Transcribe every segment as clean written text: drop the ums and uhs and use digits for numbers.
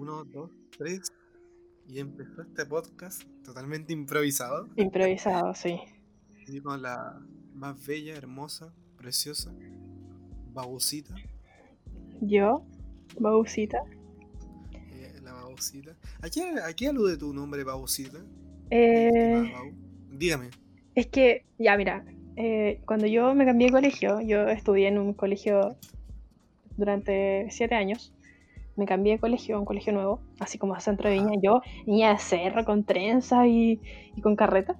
1, 2, 3 y empezó este podcast totalmente improvisado. Improvisado, sí. Y con la más bella, hermosa, preciosa, Babvcita. Yo, Babvcita. La Babvcita. ¿A qué alude tu nombre, Babvcita? Dígame. Es que, ya mira, cuando yo me cambié de colegio, yo estudié en un colegio durante 7 años. Me cambié de colegio, un colegio nuevo, así como a centro de viña. Yo, niña de cerro, con trenza y con carreta,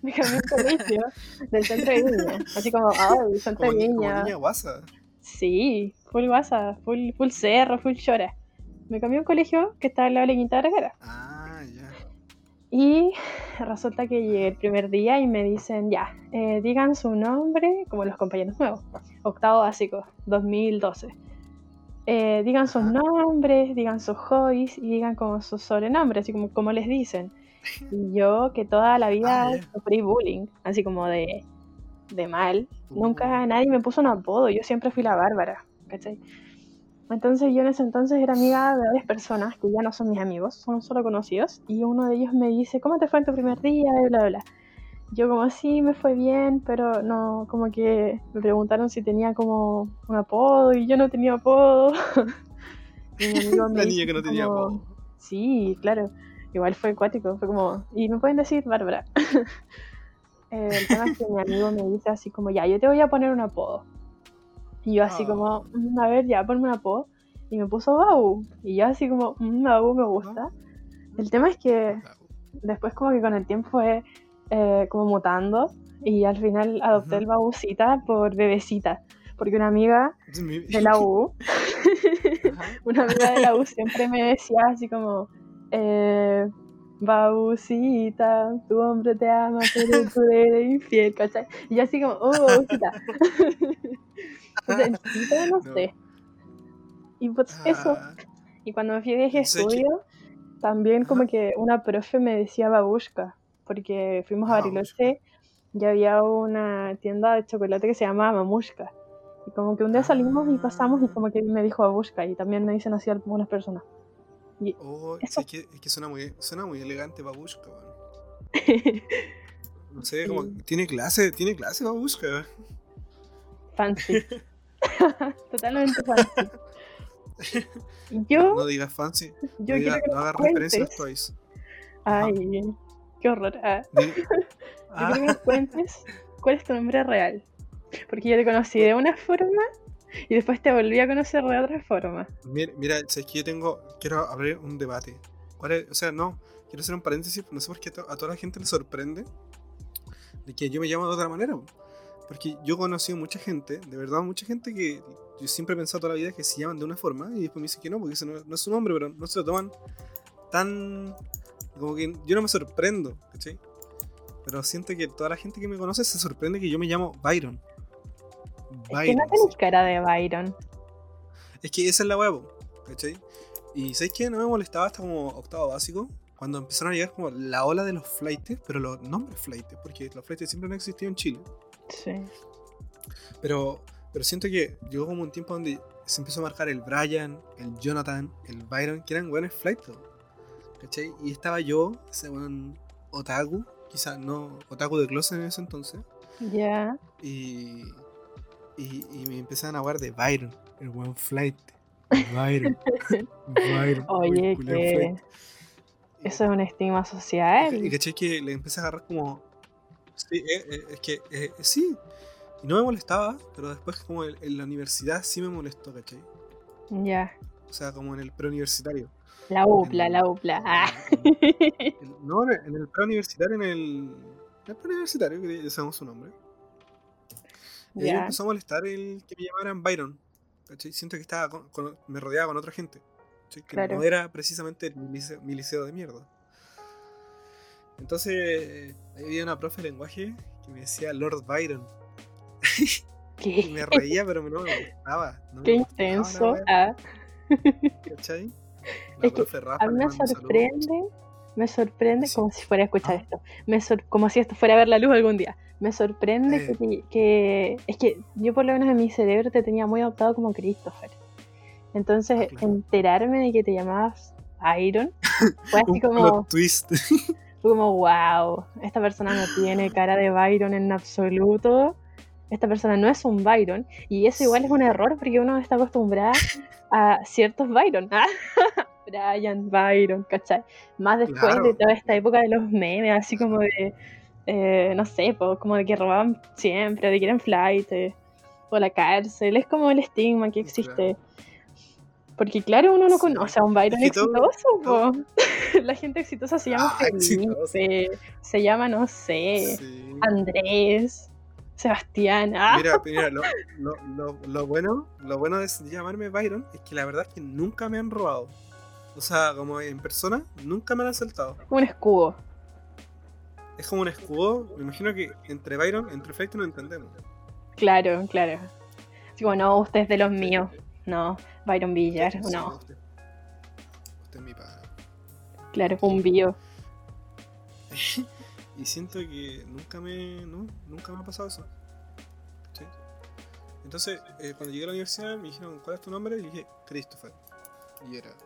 me cambié de colegio del centro de viña. Así como, ay, centro de viña. Como niña guasa. Sí, full guasa, full cerro, full chora. Me cambié a un colegio que estaba al lado de la Quinta de la Cara. Ah, ya. Y resulta que llegué el primer día y me dicen, ya, digan su nombre, como los compañeros nuevos, octavo básico, 2012. Digan sus nombres, digan sus hobbies y digan como sus sobrenombres, así como les dicen. Y yo, que toda la vida sufrí bullying, así como de mal, nunca nadie me puso un apodo, yo siempre fui la Bárbara, ¿cachai? Entonces yo en ese entonces era amiga de varias personas que ya no son mis amigos, son solo conocidos, y uno de ellos me dice, ¿cómo te fue en tu primer día? Y bla, bla, bla. Yo como, sí, me fue bien, pero no, como que me preguntaron si tenía como un apodo, y yo no tenía apodo. Y mi amigo me la niña que no tenía como, apodo. Sí, claro, igual fue acuático, fue como, y me pueden decir Bárbara. El tema es que mi amigo me dice así como, ya, yo te voy a poner un apodo. Y yo así como, a ver, ya, ponme un apodo. Y me puso Babu. Y yo así como, Babu me gusta. El tema es que después como que con el tiempo fue... como mutando, y al final adopté el Babvcita por Bebecita, porque una amiga de la U una amiga de la U siempre me decía así como Babvcita, tu hombre te ama pero tú eres infiel, ¿cachai? Y yo así como, Babvcita. O sea, entonces, no sé. Y pues eso. Y cuando me fui de viaje estudio también como que una profe me decía Mamushka, porque fuimos a Bariloche y había una tienda de chocolate que se llama Mamushka. Y como que un día salimos y pasamos y como que me dijo Mamushka, y también me dicen así algunas personas. Y es que suena muy elegante Mamushka, bueno. No sé, como tiene clase Mamushka. Fancy. Totalmente fancy. Yo, no digas fancy. No hagas referencias a Twice. Ay, qué horror. Yo quiero que me cuentes cuál es tu nombre real, porque yo te conocí de una forma y después te volví a conocer de otra forma. Mira, si es que yo quiero abrir un debate. Quiero hacer un paréntesis, no sé por qué a toda la gente le sorprende de que yo me llamo de otra manera, porque yo he conocido mucha gente, de verdad mucha gente, que yo siempre he pensado toda la vida que se llaman de una forma y después me dicen que no, porque ese no es su nombre, pero no se lo toman tan... Como que yo no me sorprendo, ¿cachai? Pero siento que toda la gente que me conoce se sorprende que yo me llamo Byron. Es que no tenés cara de Byron. Es que esa es la huevo, ¿cachai? Y ¿sabes qué? No me molestaba hasta como octavo básico, cuando empezaron a llegar como la ola de los flaites, pero los nombres flaites, porque los flaites siempre han existido en Chile. Sí. Pero siento que llegó como un tiempo donde se empezó a marcar el Brian, el Jonathan, el Byron, que eran buenos flaites, ¿cachai? Y estaba yo, ese buen otaku, quizás no, otaku de closet en ese entonces. Ya. Yeah. Y me empezaron a hablar de Byron, el buen flight. Byron. Oye, que... Eso es un estigma social. Y ¿cachai? Que le empecé a agarrar como... Sí, es que... sí. Y no me molestaba, pero después como en la universidad sí me molestó, ¿cachai? Ya. Yeah. O sea, como en el preuniversitario. La UPLA. En el preuniversitario, en el preuniversitario, que ya sabemos su nombre. Yeah. Y me empezó a molestar el que me llamaran Byron, ¿cachai? Siento que estaba me rodeaba con otra gente, ¿cachai? Que claro, no era precisamente mi liceo de mierda. Entonces, había una profe de lenguaje que me decía Lord Byron. Y me reía, pero no me gustaba. Qué intenso. ¿Cachai? Es que a mí me sorprende sí, como si fuera a escuchar esto, como si esto fuera a ver la luz algún día. Me sorprende que es que yo por lo menos en mi cerebro te tenía muy adoptado como Christopher. Entonces enterarme de que te llamabas Byron, fue así como twist. Fue como, wow, esta persona no tiene cara de Byron en absoluto. Esta persona no es un Byron. Y eso igual es un error porque uno está acostumbrado a ciertos Byron. Brian, Byron, ¿cachai? Más después, claro, de toda esta época de los memes, así como de, no sé, como de que robaban siempre, de que eran flight, o la cárcel. Es como el estigma que existe. Claro. Porque claro, uno no conoce a un Byron exitoso, po. La gente exitosa se llama Felipe, se llama, no sé, Andrés, Sebastián. Mira, lo bueno de llamarme Byron es que la verdad es que nunca me han robado. O sea, como en persona, nunca me han asaltado. Un escudo. Es como un escudo, me imagino que entre Byron, entre Felipe no entendemos. Claro. Así como, no, usted es de los míos. No, Byron Villar, sí, no. Usted es mi padre. Claro, un bio. Y siento que nunca me ha pasado eso. ¿Sí? Entonces, cuando llegué a la universidad me dijeron, ¿cuál es tu nombre? Y dije, Christopher.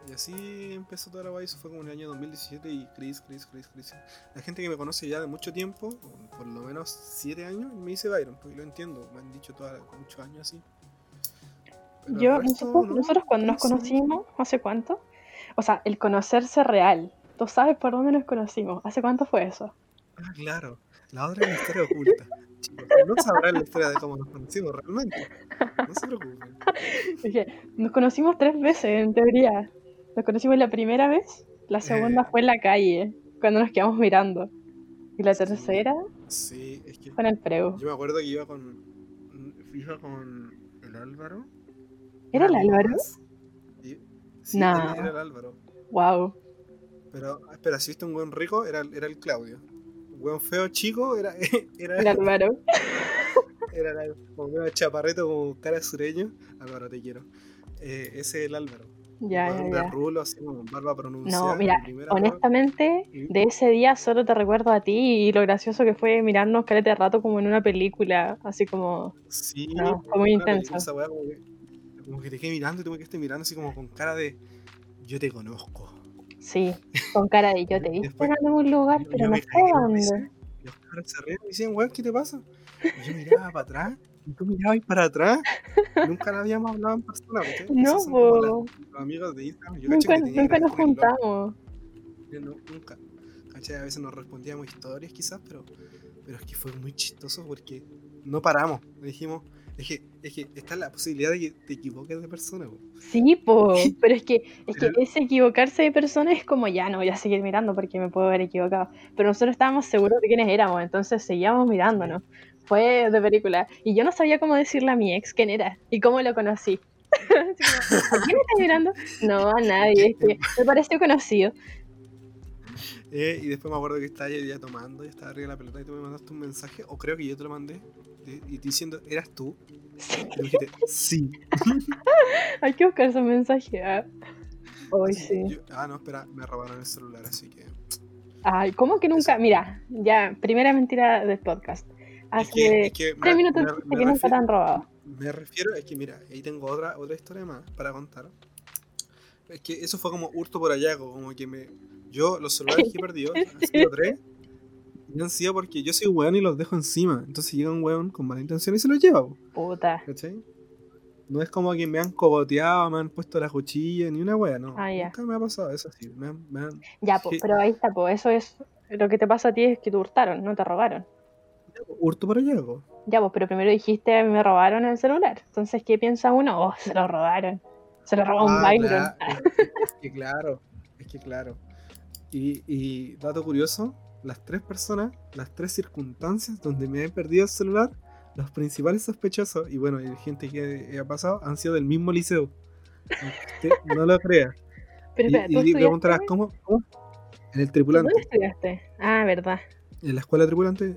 Y así empezó toda la guay. Eso fue como en el año 2017 y Chris. La gente que me conoce ya de mucho tiempo, por lo menos 7 años, me dice Byron, porque lo entiendo, me han dicho muchos años así. Nosotros cuando nos conocimos, no sé cuánto, o sea, el conocerse real, tú sabes por dónde nos conocimos, ¿hace cuánto fue eso? Ah, claro, la otra es la historia oculta. Chicos, no sabrán la historia de cómo nos conocimos realmente, no se preocupen. Dije, nos conocimos 3 veces en teoría, nos conocimos la primera vez, la segunda fue en la calle, cuando nos quedamos mirando, y la tercera es que fue en el preu. Yo me acuerdo que iba con el Álvaro. ¿Era el Álvaro? Sí, no. Era el Álvaro. Wow. Pero, espera, si viste un buen rico, era el Claudio. Un buen feo chico, era el Álvaro. Era el chaparrito con cara sureño. Álvaro, te quiero. Ese es el Álvaro. Ya. Rulo, así como barba pronunciada. No, mira, honestamente, de ese día solo te recuerdo a ti y lo gracioso que fue mirarnos caleta de rato como en una película, así como... Sí, no, fue muy intenso. Como que te quedé mirando y tú me quedaste mirando así como con cara de yo te conozco. Sí, con cara de yo te vi en algún lugar, pero no sé dónde. Los caras se reían y me decían, weón, ¿qué te pasa? Y yo miraba para atrás y tú mirabas para atrás. Nunca la habíamos hablado en persona. No, po. Los amigos de Instagram. Nunca nos juntamos. Nunca. ¿Cachai? A veces nos respondíamos historias quizás, pero es que fue muy chistoso porque no paramos. Le dijimos... Es que está la posibilidad de que te equivoques de persona, po. Sí, po, pero es que ese equivocarse de persona es como ya no voy a seguir mirando porque me puedo haber equivocado. Pero nosotros estábamos seguros de quiénes éramos, entonces seguíamos mirándonos. Fue de película. Y yo no sabía cómo decirle a mi ex quién era y cómo lo conocí. ¿A quién estás mirando? No, a nadie, es que me pareció conocido. Y después me acuerdo que estaba ya tomando y estaba arriba de la pelota y tú me mandaste un mensaje, o creo que yo te lo mandé, y diciendo, ¿eras tú? Sí. Y dijiste, sí. Hay que buscar ese mensaje. Hoy sí. No, espera, me robaron el celular, así que... Ay, ¿cómo que nunca? Eso. Mira, ya, primera mentira del podcast. Hace 3 minutos que nunca te han robado. Me refiero, es que mira, ahí tengo otra historia más para contar. Es que eso fue como hurto por hallazgo, como que yo los celulares que he perdido, han sido 3, y han sido porque yo soy weón y los dejo encima. Entonces llega un weón con mala intención y se los lleva. Puta. ¿Cachai? No es como que me han cogoteado, me han puesto la cuchilla, ni una wea, no. Nunca me ha pasado eso así. Ya, po, pero ahí está, po. Eso es lo que te pasa a ti, es que te hurtaron, no te robaron. Hurto por hallazgo. Ya, pues, pero primero dijiste, me robaron el celular. Entonces, ¿qué piensa uno? Oh, se lo robaron. Se lo robó un Byron. Claro. Es que claro. Y dato curioso, las 3 personas, las 3 circunstancias donde me he perdido el celular, los principales sospechosos, y bueno, y gente que ha pasado, han sido del mismo liceo. Usted no lo crea. Pero espera, y preguntarás, ¿cómo? En el tripulante. ¿Dónde estudiaste? Ah, verdad. En la escuela tripulante.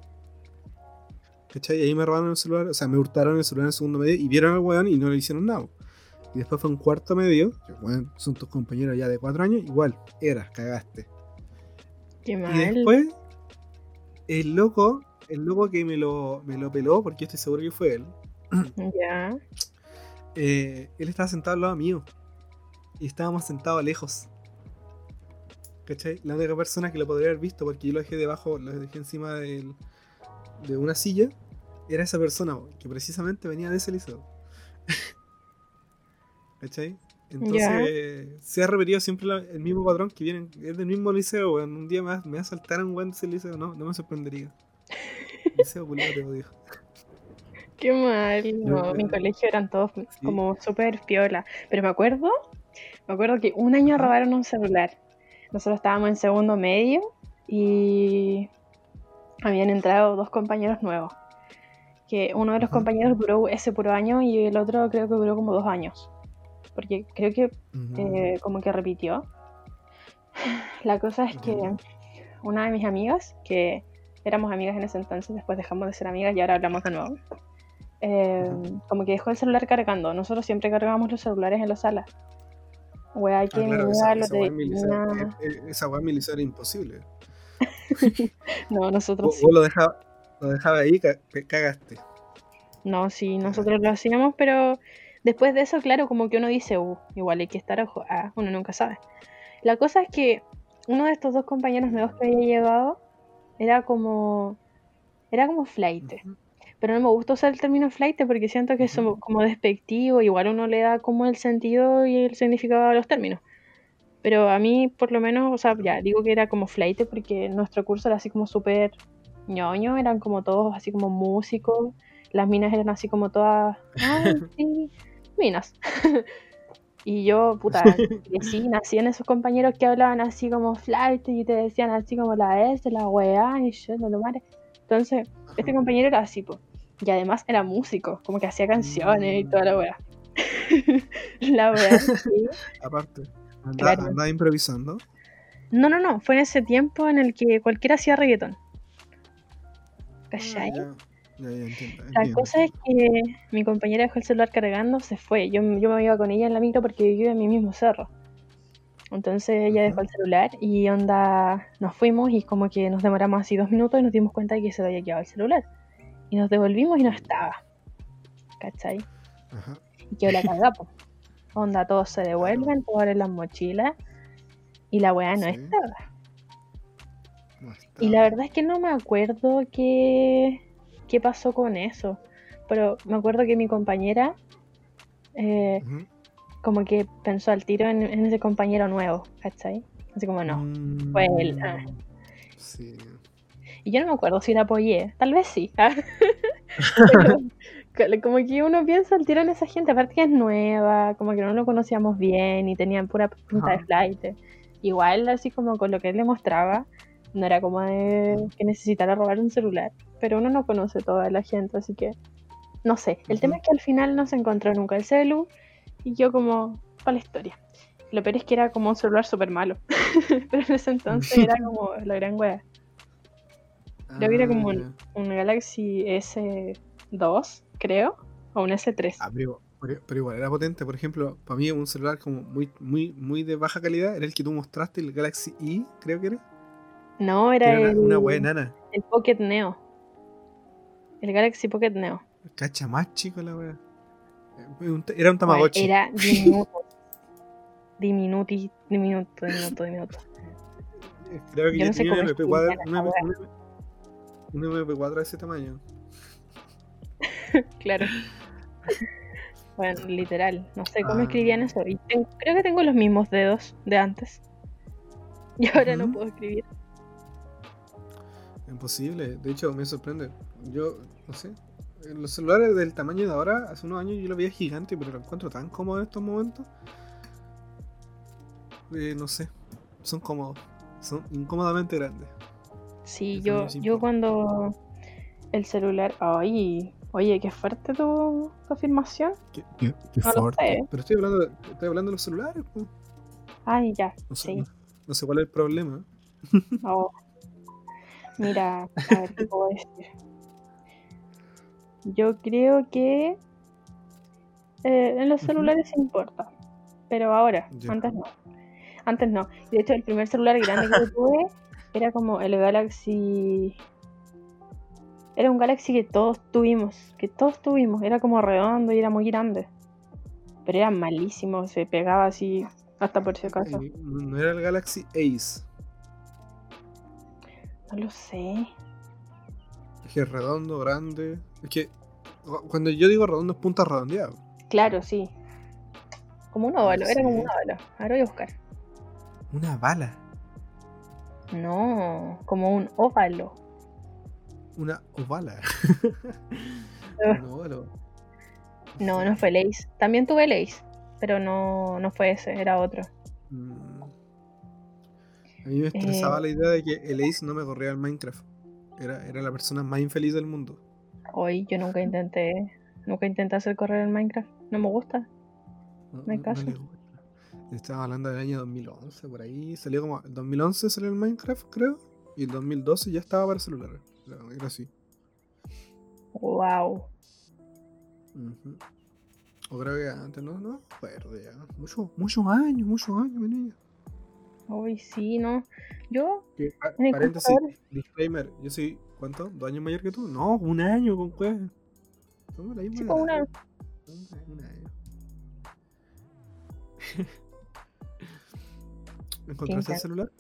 ¿Cachai? Y ahí me robaron el celular, o sea, me hurtaron el celular en el segundo medio y vieron al weón y no le hicieron nada. Y después fue en cuarto medio, bueno, son tus compañeros ya de 4 años, igual, cagaste. Qué mal. Y después, el loco que me lo peló, porque estoy seguro que fue él. Ya. Él estaba sentado al lado mío. Y estábamos sentados lejos. ¿Cachai? La única persona que lo podría haber visto, porque yo lo dejé debajo, lo dejé encima de una silla, era esa persona, que precisamente venía de ese liceo. ¿Cachai? Entonces, se ha repetido siempre el mismo patrón, que vienen, es del mismo liceo, weón. Un día más me asaltaron, weón, de ese liceo, no me sorprendería. Liceo culiado, te lo digo. Qué mal, no, mi colegio eran todos como súper piola. Pero me acuerdo que un año robaron un celular. Nosotros estábamos en segundo medio y habían entrado dos compañeros nuevos. Que uno de los compañeros duró ese puro año y el otro creo que duró como 2 años. Porque creo que como que repitió. La cosa es que una de mis amigas, que éramos amigas en ese entonces, después dejamos de ser amigas y ahora hablamos de nuevo. Como que dejó el celular cargando. Nosotros siempre cargábamos los celulares en las salas. Weá, que esa weá militar era imposible. No, nosotros sí. Vos lo dejaba ahí, cagaste. No, sí, nosotros lo hacíamos, pero después de eso, claro, como que uno dice, igual hay que estar ojo. Uno nunca sabe. La cosa es que uno de estos dos compañeros nuevos que había llegado era como flaite. Uh-huh. Pero no me gusta usar el término flaite porque siento que es como despectivo, igual uno le da como el sentido y el significado a los términos. Pero a mí, por lo menos, o sea, ya digo que era como flaite porque nuestro curso era así como súper ñoño, eran como todos así como músicos, las minas eran así como todas, ay, sí, minas. Y yo, puta, sí, nací en esos compañeros que hablaban así como flaite y te decían así como la weá, y yo, no lo mare. Entonces, este compañero era así, po. Y además era músico, como que hacía canciones y toda la weá. La weá, sí. Aparte, andaba improvisando. No, fue en ese tiempo en el que cualquiera hacía reggaetón. ¿Cachai? Ya, la cosa es que mi compañera dejó el celular cargando, se fue. Yo me iba con ella en la micro porque vivía en mi mismo cerro. Entonces ella dejó el celular y onda, nos fuimos y como que nos demoramos así 2 minutos y nos dimos cuenta de que se le había quedado el celular. Y nos devolvimos y no estaba. ¿Cachai? Ajá. Y quedó la cagada, po. Onda, todos se devuelven, todos abren las mochilas y la weá no estaba. No estaba. Y la verdad es que no me acuerdo qué pasó con eso. Pero me acuerdo que mi compañera como que pensó al tiro en ese compañero nuevo, ¿cachai? Así como no, fue él. Sí. Y yo no me acuerdo si la apoyé, tal vez sí. Pero, como que uno piensa al tiro en esa gente, aparte que es nueva, como que no lo conocíamos bien y tenían pura pinta de flight. Igual, así como con lo que él le mostraba, no era como de que necesitara robar un celular, pero uno no conoce toda la gente, así que no sé. El tema es que al final no se encontró nunca el celu. Y yo como, para la historia. Lo peor es que era como un celular súper malo. Pero en ese entonces era como la gran wea. Creo que era como un Galaxy S2, creo. O un S3. Pero igual, era potente. Por ejemplo, para mí un celular como muy, muy, muy de baja calidad era el que tú mostraste, el Galaxy E, creo que era. No, era una wea enana. El Pocket Neo. El Galaxy Pocket Neo. Cacha más chico la wea. Era un Tamagotchi. Era diminuto. Creo que yo no tenía un MP4 de ese tamaño. Claro. Bueno, literal. No sé cómo escribían eso. Y creo que tengo los mismos dedos de antes. Y ahora no puedo escribir. Imposible. De hecho, me sorprende. Yo, no sé. Los celulares del tamaño de ahora, hace unos años yo lo veía gigante, pero lo encuentro tan cómodo en estos momentos. No sé, son cómodos, son incómodamente grandes. Sí, yo cuando el celular... Ay, oye, qué fuerte tu afirmación. Qué no fuerte. Lo sé. Pero estoy hablando de los celulares. Pues. Ay, ya, no sé, sí. No sé cuál es el problema. Oh. Mira, a ver qué puedo decir. Yo creo que en los celulares importa, pero ahora, antes no. De hecho, el primer celular grande que tuve era como el Galaxy, era un Galaxy que todos tuvimos, era como redondo y era muy grande, pero era malísimo, se pegaba así, hasta por si acaso. No era el Galaxy Ace. No lo sé. Es que es redondo, grande. Es que cuando yo digo redondo es punta redondeada. Claro, sí. Como un óvalo, era como un óvalo. Ahora voy a buscar. ¿Una bala? No, como un óvalo. ¿Una ovala? Un óvalo. No, no fue el Ace. También tuve el Ace, pero no fue ese, era otro. A mí me estresaba la idea de que el Ace no me corría el Minecraft. Era la persona más infeliz del mundo. Hoy yo nunca intenté hacer correr el Minecraft. No me gusta. Me caso. No estaba hablando del año 2011, por ahí. Salió como... El 2011 salió el Minecraft, creo. Y el 2012 ya estaba para celulares. Era así. Wow. Uh-huh. O creo que antes, no recuerdo ya. Muchos años, mi niña. Uy, sí, ¿no? Yo... Paréntesis, disclaimer. Yo soy, ¿cuánto? ¿2 años mayor que tú? No, 1 año con cueva. Somos la misma edad. Un año. ¿Encontraste el celular?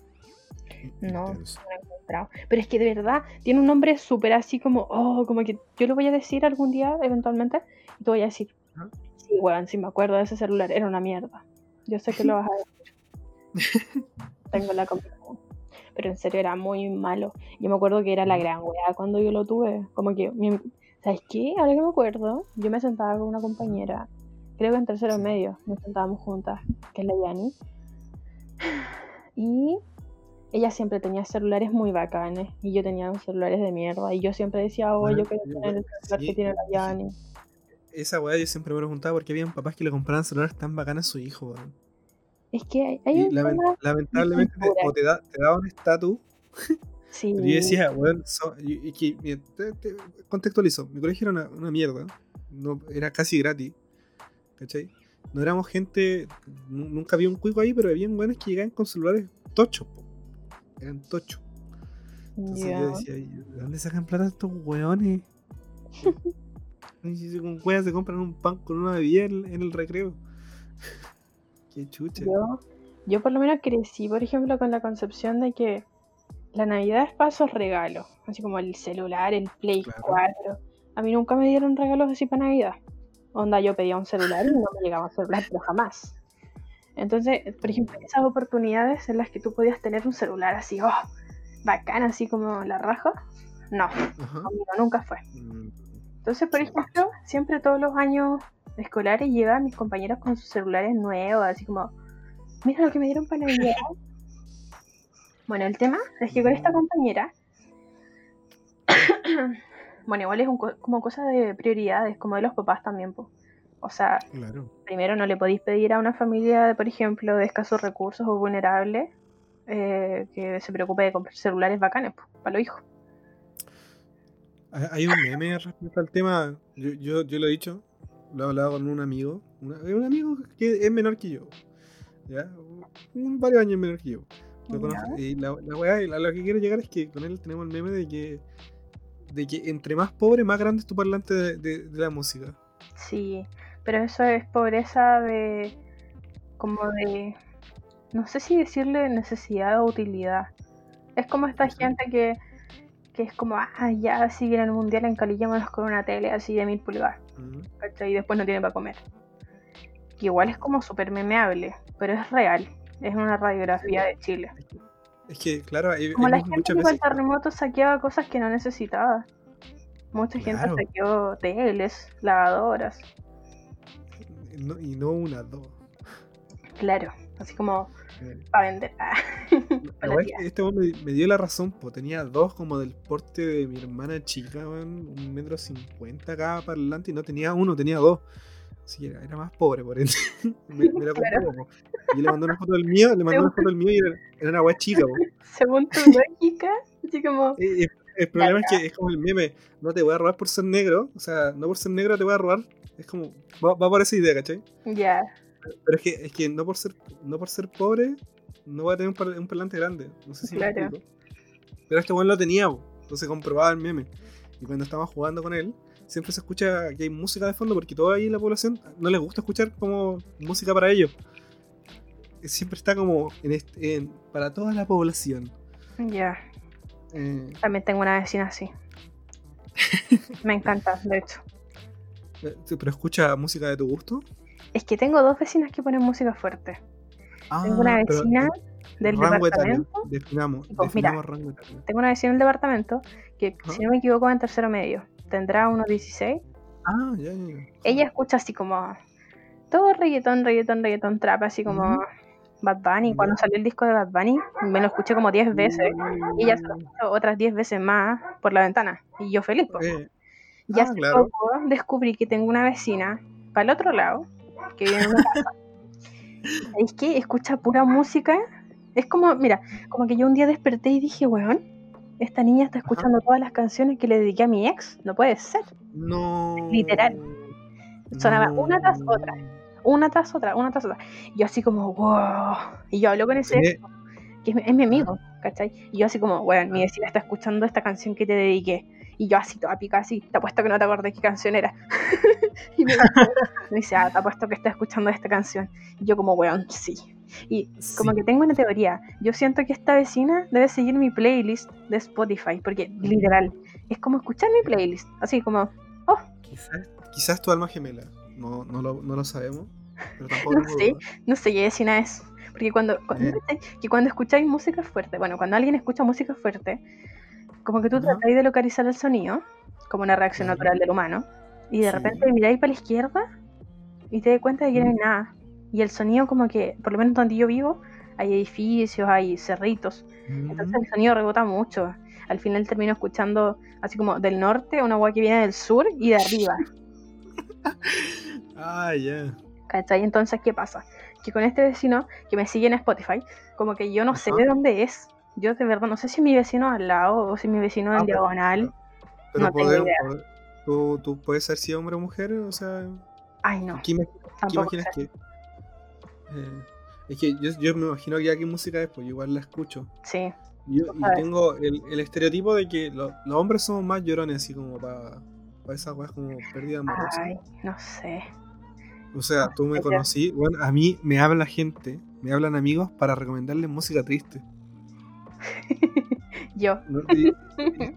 No, intenso. No lo he encontrado. Pero es que de verdad tiene un nombre súper así como, como que yo lo voy a decir algún día, eventualmente, y te voy a decir, ¿ah? Sí, weón, sí me acuerdo de ese celular, era una mierda. Yo sé que lo vas a decir. Tengo la computadora. Pero en serio era muy malo. Yo me acuerdo que era la gran weá cuando yo lo tuve. Como que, ¿sabes qué? Ahora que me acuerdo, yo me sentaba con una compañera. Creo que en tercero medio nos sentábamos juntas, que es la Yanny. Y ella siempre tenía celulares muy bacanes. Y yo tenía unos celulares de mierda. Y yo siempre decía, yo quiero tener el celular que tiene la Yanny. Esa weá yo siempre me lo preguntaba porque había papás que le compraban celulares tan bacanas a su hijo, weón. Es que hay un lamentablemente te daba un estatus. Sí. Pero yo decía, weón, contextualizo. Mi colegio era una mierda. No, era casi gratis. ¿Cachai? No éramos gente, nunca había un cuico ahí, pero había buenos que llegaban con celulares tochos, eran tochos. Entonces yo decía, ¿de dónde sacan plata estos hueones? Y con hueas se compran un pan con una bebida en el recreo. Qué chucha. Yo por lo menos crecí, por ejemplo, con la concepción de que la Navidad es para esos regalos, así como el celular, el Play 4. A mí nunca me dieron regalos así para Navidad. Onda, yo pedía un celular y no me llegaba un celular, pero jamás. Entonces, por ejemplo, esas oportunidades en las que tú podías tener un celular así, bacán, así como la raja, no, conmigo nunca fue. Entonces, por ejemplo, siempre todos los años escolares llegaban mis compañeros con sus celulares nuevos, así como, mira lo que me dieron para Navidad. Bueno, el tema es que con esta compañera... Bueno, igual es como cosa de prioridades, como de los papás también, po. O sea, claro. Primero no le podéis pedir a una familia, por ejemplo, de escasos recursos o vulnerable, que se preocupe de comprar celulares bacanes, po, para los hijos. Hay un meme respecto al tema, yo lo he dicho, lo he hablado con un amigo, un amigo que es menor que yo, ¿ya? Varios años menor que yo. Lo conozco, y la weá, lo que quiero llegar es que con él tenemos el meme de que entre más pobre, más grande es tu parlante de la música. Sí, pero eso es pobreza de... como de... no sé si decirle necesidad o utilidad. Es como esta gente que es como... ya, si viene el mundial, encarillémonos con una tele así de 1000 pulgadas. Uh-huh. Y después no tiene para comer. Que igual es como súper memeable, pero es real. Es una radiografía de Chile. Es que, claro, como la gente que con el terremoto saqueaba cosas que no necesitaba. Mucha gente saqueó teles, lavadoras. No, y no una, 2. Claro, así como para vender. Este me dio la razón, po. Tenía 2 como del porte de mi hermana chica, 1,50 m cada parlante, y no tenía 1, tenía 2. Sí, era más pobre, por ende. Me la compré. Claro. Y le mandó una foto del mío, y era una guay chica. Bro. Según tu lógica, así como... El problema es que es como el meme, no te voy a robar por ser negro, o sea, no por ser negro te voy a robar, es como, va por esa idea, ¿cachai? Ya. Yeah. Pero es que no por ser pobre, no voy a tener un parlante grande, no sé si me explico. Pero este weón lo tenía, bro. Entonces comprobaba el meme. Y cuando estábamos jugando con él, siempre se escucha que hay música de fondo porque toda ahí la población no les gusta escuchar como música para ellos. Siempre está como para toda la población. Ya. También tengo una vecina así. Me encanta, de hecho. ¿Pero escucha música de tu gusto? Es que tengo dos vecinas que ponen música fuerte. Tengo una vecina del departamento. Definamos rango etario. Tengo una vecina del departamento que, si no me equivoco, es en tercero medio. Tendrá unos 16. Ya. Ella escucha así como todo reggaetón, trap, así como Bad Bunny. Cuando salió el disco de Bad Bunny, me lo escuché como 10 veces. Y ella se lo escuchó otras 10 veces más por la ventana. Y yo feliz, pues. Hace poco descubrí que tengo una vecina para el otro lado, que vive en una casa. Es que escucha pura música. Es como, mira, como que yo un día desperté y dije, weón, esta niña está escuchando todas las canciones que le dediqué a mi ex. No puede ser. No. Literal. Sonaba una tras otra. Yo así como, wow. Y yo hablo con ese ex, que es mi amigo, ¿cachai? Y yo así como, weón, mi vecina está escuchando esta canción que te dediqué. Y yo así, toda pica, así, te apuesto que no te acordé qué canción era. Y me dice, te apuesto que estás escuchando esta canción. Y yo como, weón, sí. Y como que tengo una teoría. Yo siento que esta vecina debe seguir mi playlist de Spotify, porque literal, es como escuchar mi playlist. Así como, oh. Quizás tu alma gemela. No lo sabemos. Pero tampoco no sé qué vecina es. Porque cuando escucháis música fuerte, bueno, cuando alguien escucha música fuerte, como que tú tratáis de localizar el sonido, como una reacción natural del humano, y de repente miráis para la izquierda y te das cuenta de que no hay nada. Y el sonido, como que, por lo menos donde yo vivo, hay edificios, hay cerritos. Entonces el sonido rebota mucho. Al final termino escuchando, así como del norte, una hueá que viene del sur y de arriba. ¿Cachai? Entonces, ¿qué pasa? Que con este vecino que me sigue en Spotify, como que yo no sé de dónde es. Yo de verdad no sé si mi vecino al lado o si mi vecino en diagonal. Pero no tengo idea. ¿Tú puedes ser si hombre o mujer? O sea... Ay, no. ¿Qué imaginas que...? Es que yo me imagino que aquí música es, pues igual la escucho. Sí. Y tengo el estereotipo de que los hombres somos más llorones, así como para esas cosas como pérdida amorosa. Ay, no sé. O sea, tú me conocí. Bueno, a mí me habla gente, me hablan amigos para recomendarles música triste. Yo.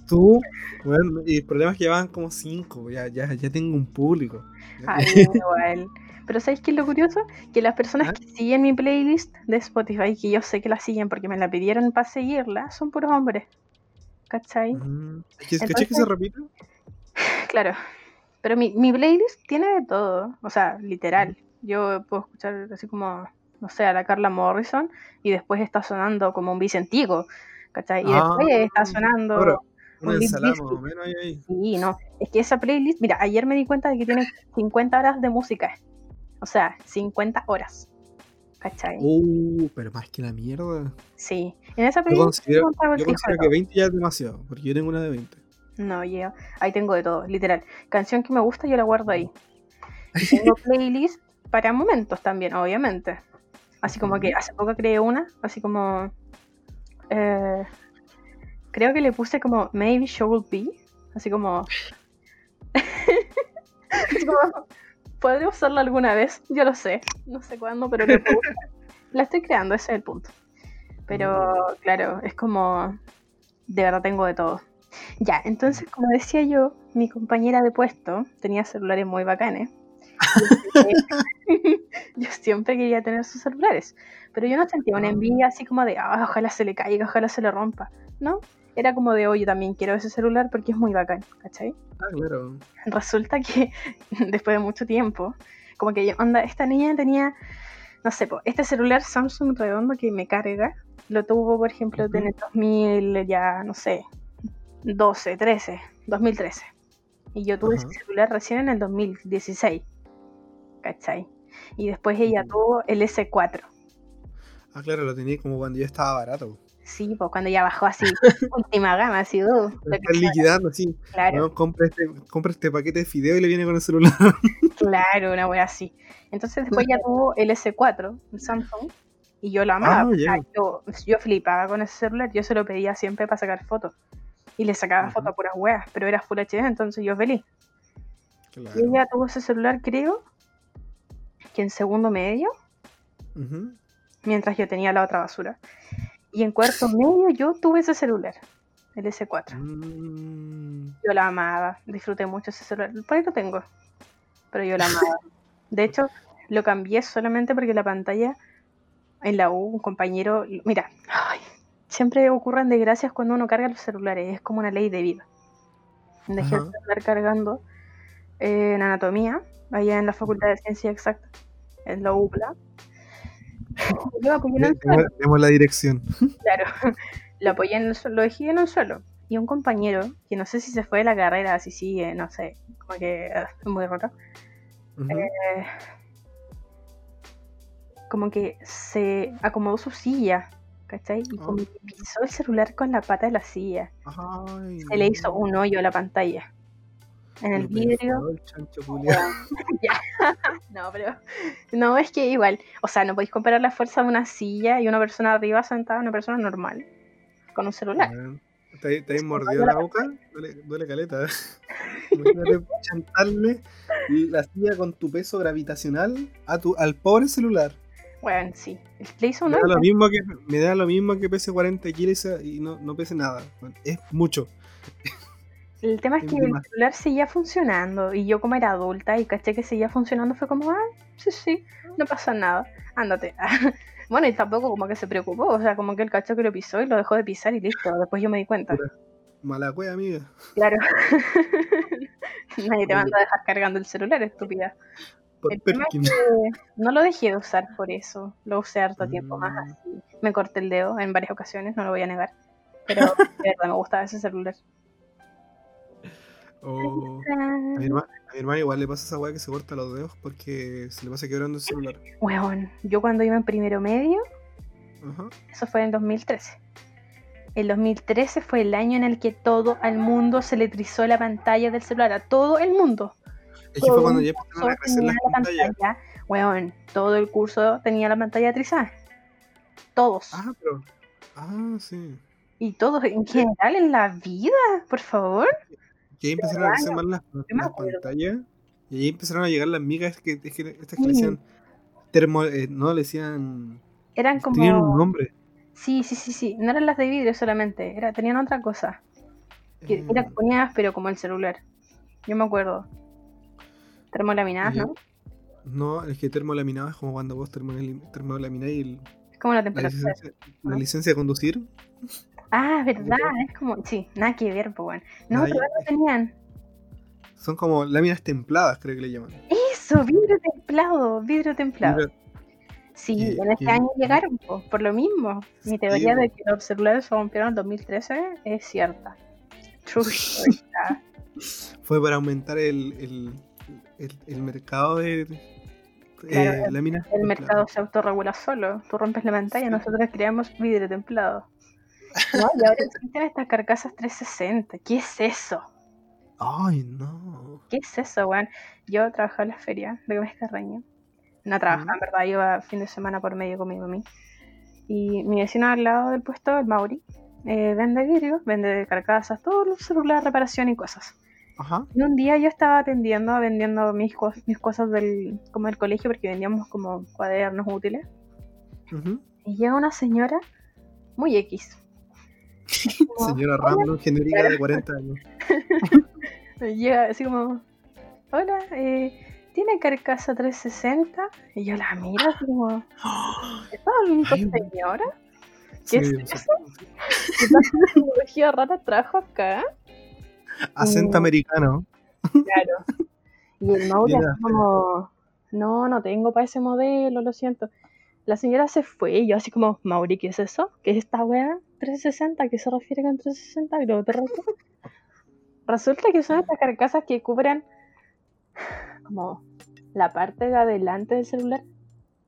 Tú, bueno, y el problema es que van como 5, ya tengo un público. Ay, igual. Pero ¿sabes qué es lo curioso? Que las personas que siguen mi playlist de Spotify, que yo sé que la siguen porque me la pidieron para seguirla, son puros hombres. ¿Cachai? ¿Cachai que se repite? Claro. Pero mi playlist tiene de todo. O sea, literal. Yo puedo escuchar así como... no sé, a la Carla Morrison, y después está sonando como un Vicentigo, ¿cachai? Y después está sonando... Ahora, una ensalada más o menos ahí. Sí, no, es que esa playlist... Mira, ayer me di cuenta de que tiene 50 horas de música. O sea, 50 horas, ¿cachai? Pero más que la mierda. Sí, en esa playlist... Yo considero que 20 ya es demasiado, porque yo tengo una de 20. No, yo... Ahí tengo de todo, literal. Canción que me gusta, yo la guardo ahí. Y tengo playlist para momentos también, obviamente. Así como que hace poco creé una, así como... creo que le puse como Maybe Should Be, así como... así como... Podría usarla alguna vez, yo lo sé. No sé cuándo, pero le puse. La estoy creando, ese es el punto. Pero, claro, es como... De verdad tengo de todo. Ya, entonces, como decía yo, mi compañera de puesto tenía celulares muy bacanes. Yo siempre quería tener sus celulares, pero yo no sentía una envidia así como de ojalá se le caiga, ojalá se le rompa. No, era como de yo también quiero ese celular porque es muy bacán, ¿cachai? Claro. Resulta que después de mucho tiempo, como que esta niña tenía, no sé, este celular Samsung redondo que me carga, lo tuvo por ejemplo en el 2000, ya no sé, 2013, y yo tuve ese celular recién en el 2016. ¿Cachai? Y después ella tuvo el S4. Claro, lo tenía como cuando ya estaba barato. Sí, pues cuando ya bajó así, última gama, así, están liquidando, así. Claro. No, compra este paquete de fideo y le viene con el celular. Claro, una wea así. Entonces después ya tuvo el S4, el Samsung, y yo lo amaba. Yo flipaba con ese celular, yo se lo pedía siempre para sacar fotos. Y le sacaba fotos a puras weas, pero era Full HD, entonces yo feliz. Claro. Y ella tuvo ese celular, creo... que en segundo medio, mientras yo tenía la otra basura. Y en cuarto medio yo tuve ese celular. el S4. Yo la amaba, disfruté mucho ese celular. Por ahí lo tengo, pero yo la amaba. De hecho, lo cambié solamente porque la pantalla en la U, un compañero... Mira, ay, siempre ocurren desgracias cuando uno carga los celulares, es como una ley de vida. Dejé el celular cargando en anatomía, allá en la Facultad de Ciencias Exactas, en la UPLA. Yo apoyé en el suelo. Tenemos la dirección. Claro, lo apoyé en el suelo, lo dejé en el suelo. Y un compañero, que no sé si se fue de la carrera, así sigue, no sé, como que es muy raro. Como que se acomodó su silla, ¿cachai? Y como que pisó el celular con la pata de la silla. Ay, se le hizo un hoyo a la pantalla. En el vidrio. No, pero. No, es que igual. O sea, no podéis comparar la fuerza de una silla y una persona arriba sentada a una persona normal con un celular. ¿Te has mordido la boca? Duele caleta. Imagínate chantarle la silla con tu peso gravitacional al pobre celular. Bueno, sí. Le hizo una. Me da lo mismo que pese 40 kilos y no pese nada. Bueno, es mucho. El tema es que el celular seguía funcionando y yo como era adulta y caché que seguía funcionando fue como, sí, no pasa nada, ándate. Bueno, y tampoco como que se preocupó, o sea, como que el cacho que lo pisó y lo dejó de pisar y listo, después yo me di cuenta. Mala cueva, amiga. Claro. Nadie te manda a dejar cargando el celular, estúpida. El tema es que no lo dejé de usar por eso, lo usé harto tiempo más así. Me corté el dedo en varias ocasiones, no lo voy a negar, pero de verdad me gustaba ese celular. Oh. A mi hermana igual le pasa esa weá que se corta los dedos porque se le pasa quebrando el celular. Weón, yo cuando iba en primero medio, eso fue en 2013. El 2013 fue el año en el que todo el mundo se le trizó la pantalla del celular, a todo el mundo. Es que fue cuando ya empezaron a crecer las pantallas. Weón, todo el curso tenía la pantalla trizada. Todos. Sí. Y todos, en general, en la vida, por favor. Y ahí empezaron a crecer más las pantallas. Y ahí empezaron a llegar las migas que estas que le decían eran como... Tenían un nombre. Sí. No eran las de vidrio solamente. Tenían otra cosa. Eran cuñadas, pero como el celular. Yo me acuerdo. Termolaminadas, ¿no? No, es que termolaminadas es como cuando vos termolamináis es como la temperatura. La licencia de conducir. Ah, verdad, es como... Sí, nada que ver, pues bueno. No, pero no tenían. Son como láminas templadas, creo que le llaman. Eso, vidrio templado. Sí, en este año llegaron, pues, por lo mismo. Mi teoría de que los celulares se rompieron en 2013 es cierta. True story. Fue para aumentar el mercado de... Claro, láminas. El mercado se autorregula solo. Tú rompes la pantalla, nosotros creamos vidrio templado. No, y ahora existen estas carcasas 360. ¿Qué es eso? Ay, no. ¿Qué es eso, weón? Yo trabajaba en la feria de Gómez Carreño. No trabajaba, en verdad. Iba fin de semana por medio con mi mami. Y mi vecino al lado del puesto, el Mauri, vende vidrios, vende carcasas, todos los celulares, reparación y cosas. Ajá. Y un día yo estaba vendiendo mis cosas como del colegio, porque vendíamos como cuadernos útiles. Y llega una señora muy X. Como, señora Ramón, genérica de 40 años. Llega así como, hola, ¿tiene carcasa 360? Y yo la miro así como, ¿está hablando señora? ¿Qué es eso? ¿Qué tecnología rara trajo acá? Acento americano. Claro. Y el novio es como, no tengo para ese modelo, lo siento. La señora se fue y yo así como, Mauri, ¿qué es eso? ¿Qué es esta wea? 360, ¿qué se refiere con 360? Y luego te resulta que son estas carcasas que cubren como la parte de adelante del celular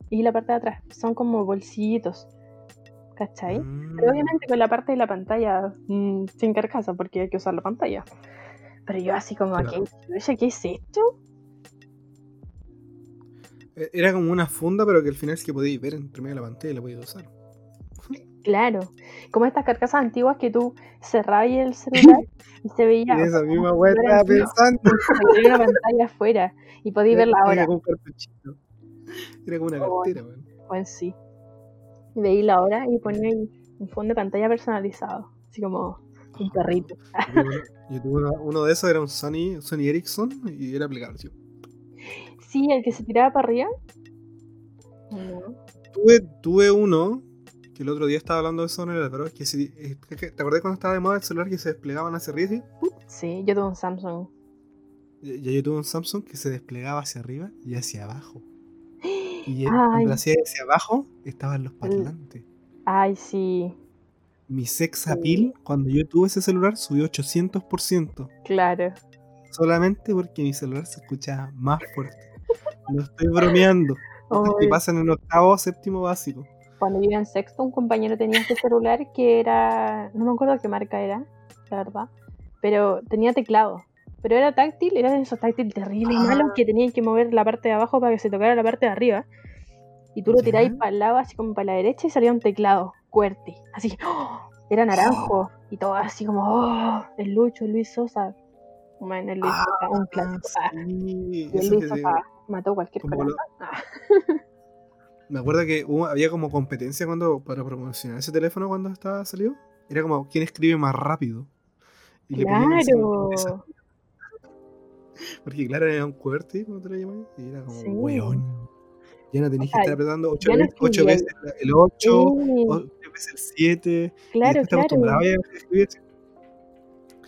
y la parte de atrás. Son como bolsillitos, ¿cachai? Pero obviamente con la parte de la pantalla sin carcasa, porque hay que usar la pantalla. Pero yo así como, ¿qué es esto? Era como una funda, pero que al final es que podías ver entre medio de la pantalla y la podías usar. Claro, como estas carcasas antiguas que tú cerrabas el celular y se veía... Y esa misma hueá estaba pensando. Se veía una pantalla afuera y podías verla ahora. Era como un cartuchito. Era como una cartera, weón. Bueno, sí. Y veía la hora y ponía un fondo de pantalla personalizado. Así como... Un carrito. Yo tuve uno de esos, era un Sony Ericsson y era plegable, ¿sí? Sí, el que se tiraba para arriba. No. Tuve uno que el otro día estaba hablando de eso en el Álvaro. ¿Te acordás cuando estaba de moda el celular que se desplegaban hacia arriba? ¿Sí? Sí, yo tuve un Samsung. Yo tuve un Samsung que se desplegaba hacia arriba y hacia abajo. Y cuando hacía hacia abajo estaban los parlantes. Ay, sí. Mi sex appeal, cuando yo tuve ese celular, subió 800%. Claro. Solamente porque mi celular se escuchaba más fuerte. No estoy bromeando. Cosas que pasan en octavo o séptimo básico. Cuando yo iba en sexto, un compañero tenía este celular que era... No me acuerdo qué marca era, la verdad. Pero tenía teclado. Pero era táctil, era de esos táctiles terribles y malos que tenían que mover la parte de abajo para que se tocara la parte de arriba. Y tú lo tirabas para el lado, así como para la derecha, y salía un teclado QWERTY. Así, ¡oh! Era naranjo. Y todo así como, ¡oh! El Lucho, el Luis Sosa. Man, el Luis Sosa, un clásico. Sí, el Luis Sosa mató cualquier cosa. Me acuerdo que había como competencia cuando para promocionar ese teléfono cuando estaba salido. Era como, ¿quién escribe más rápido? Y ¡claro! Porque claro, era un QWERTY, como te lo llamas, y era como, weón. Ya no tenés que estar apretando 8 veces el 8, 8 veces el 7. Claro, y claro.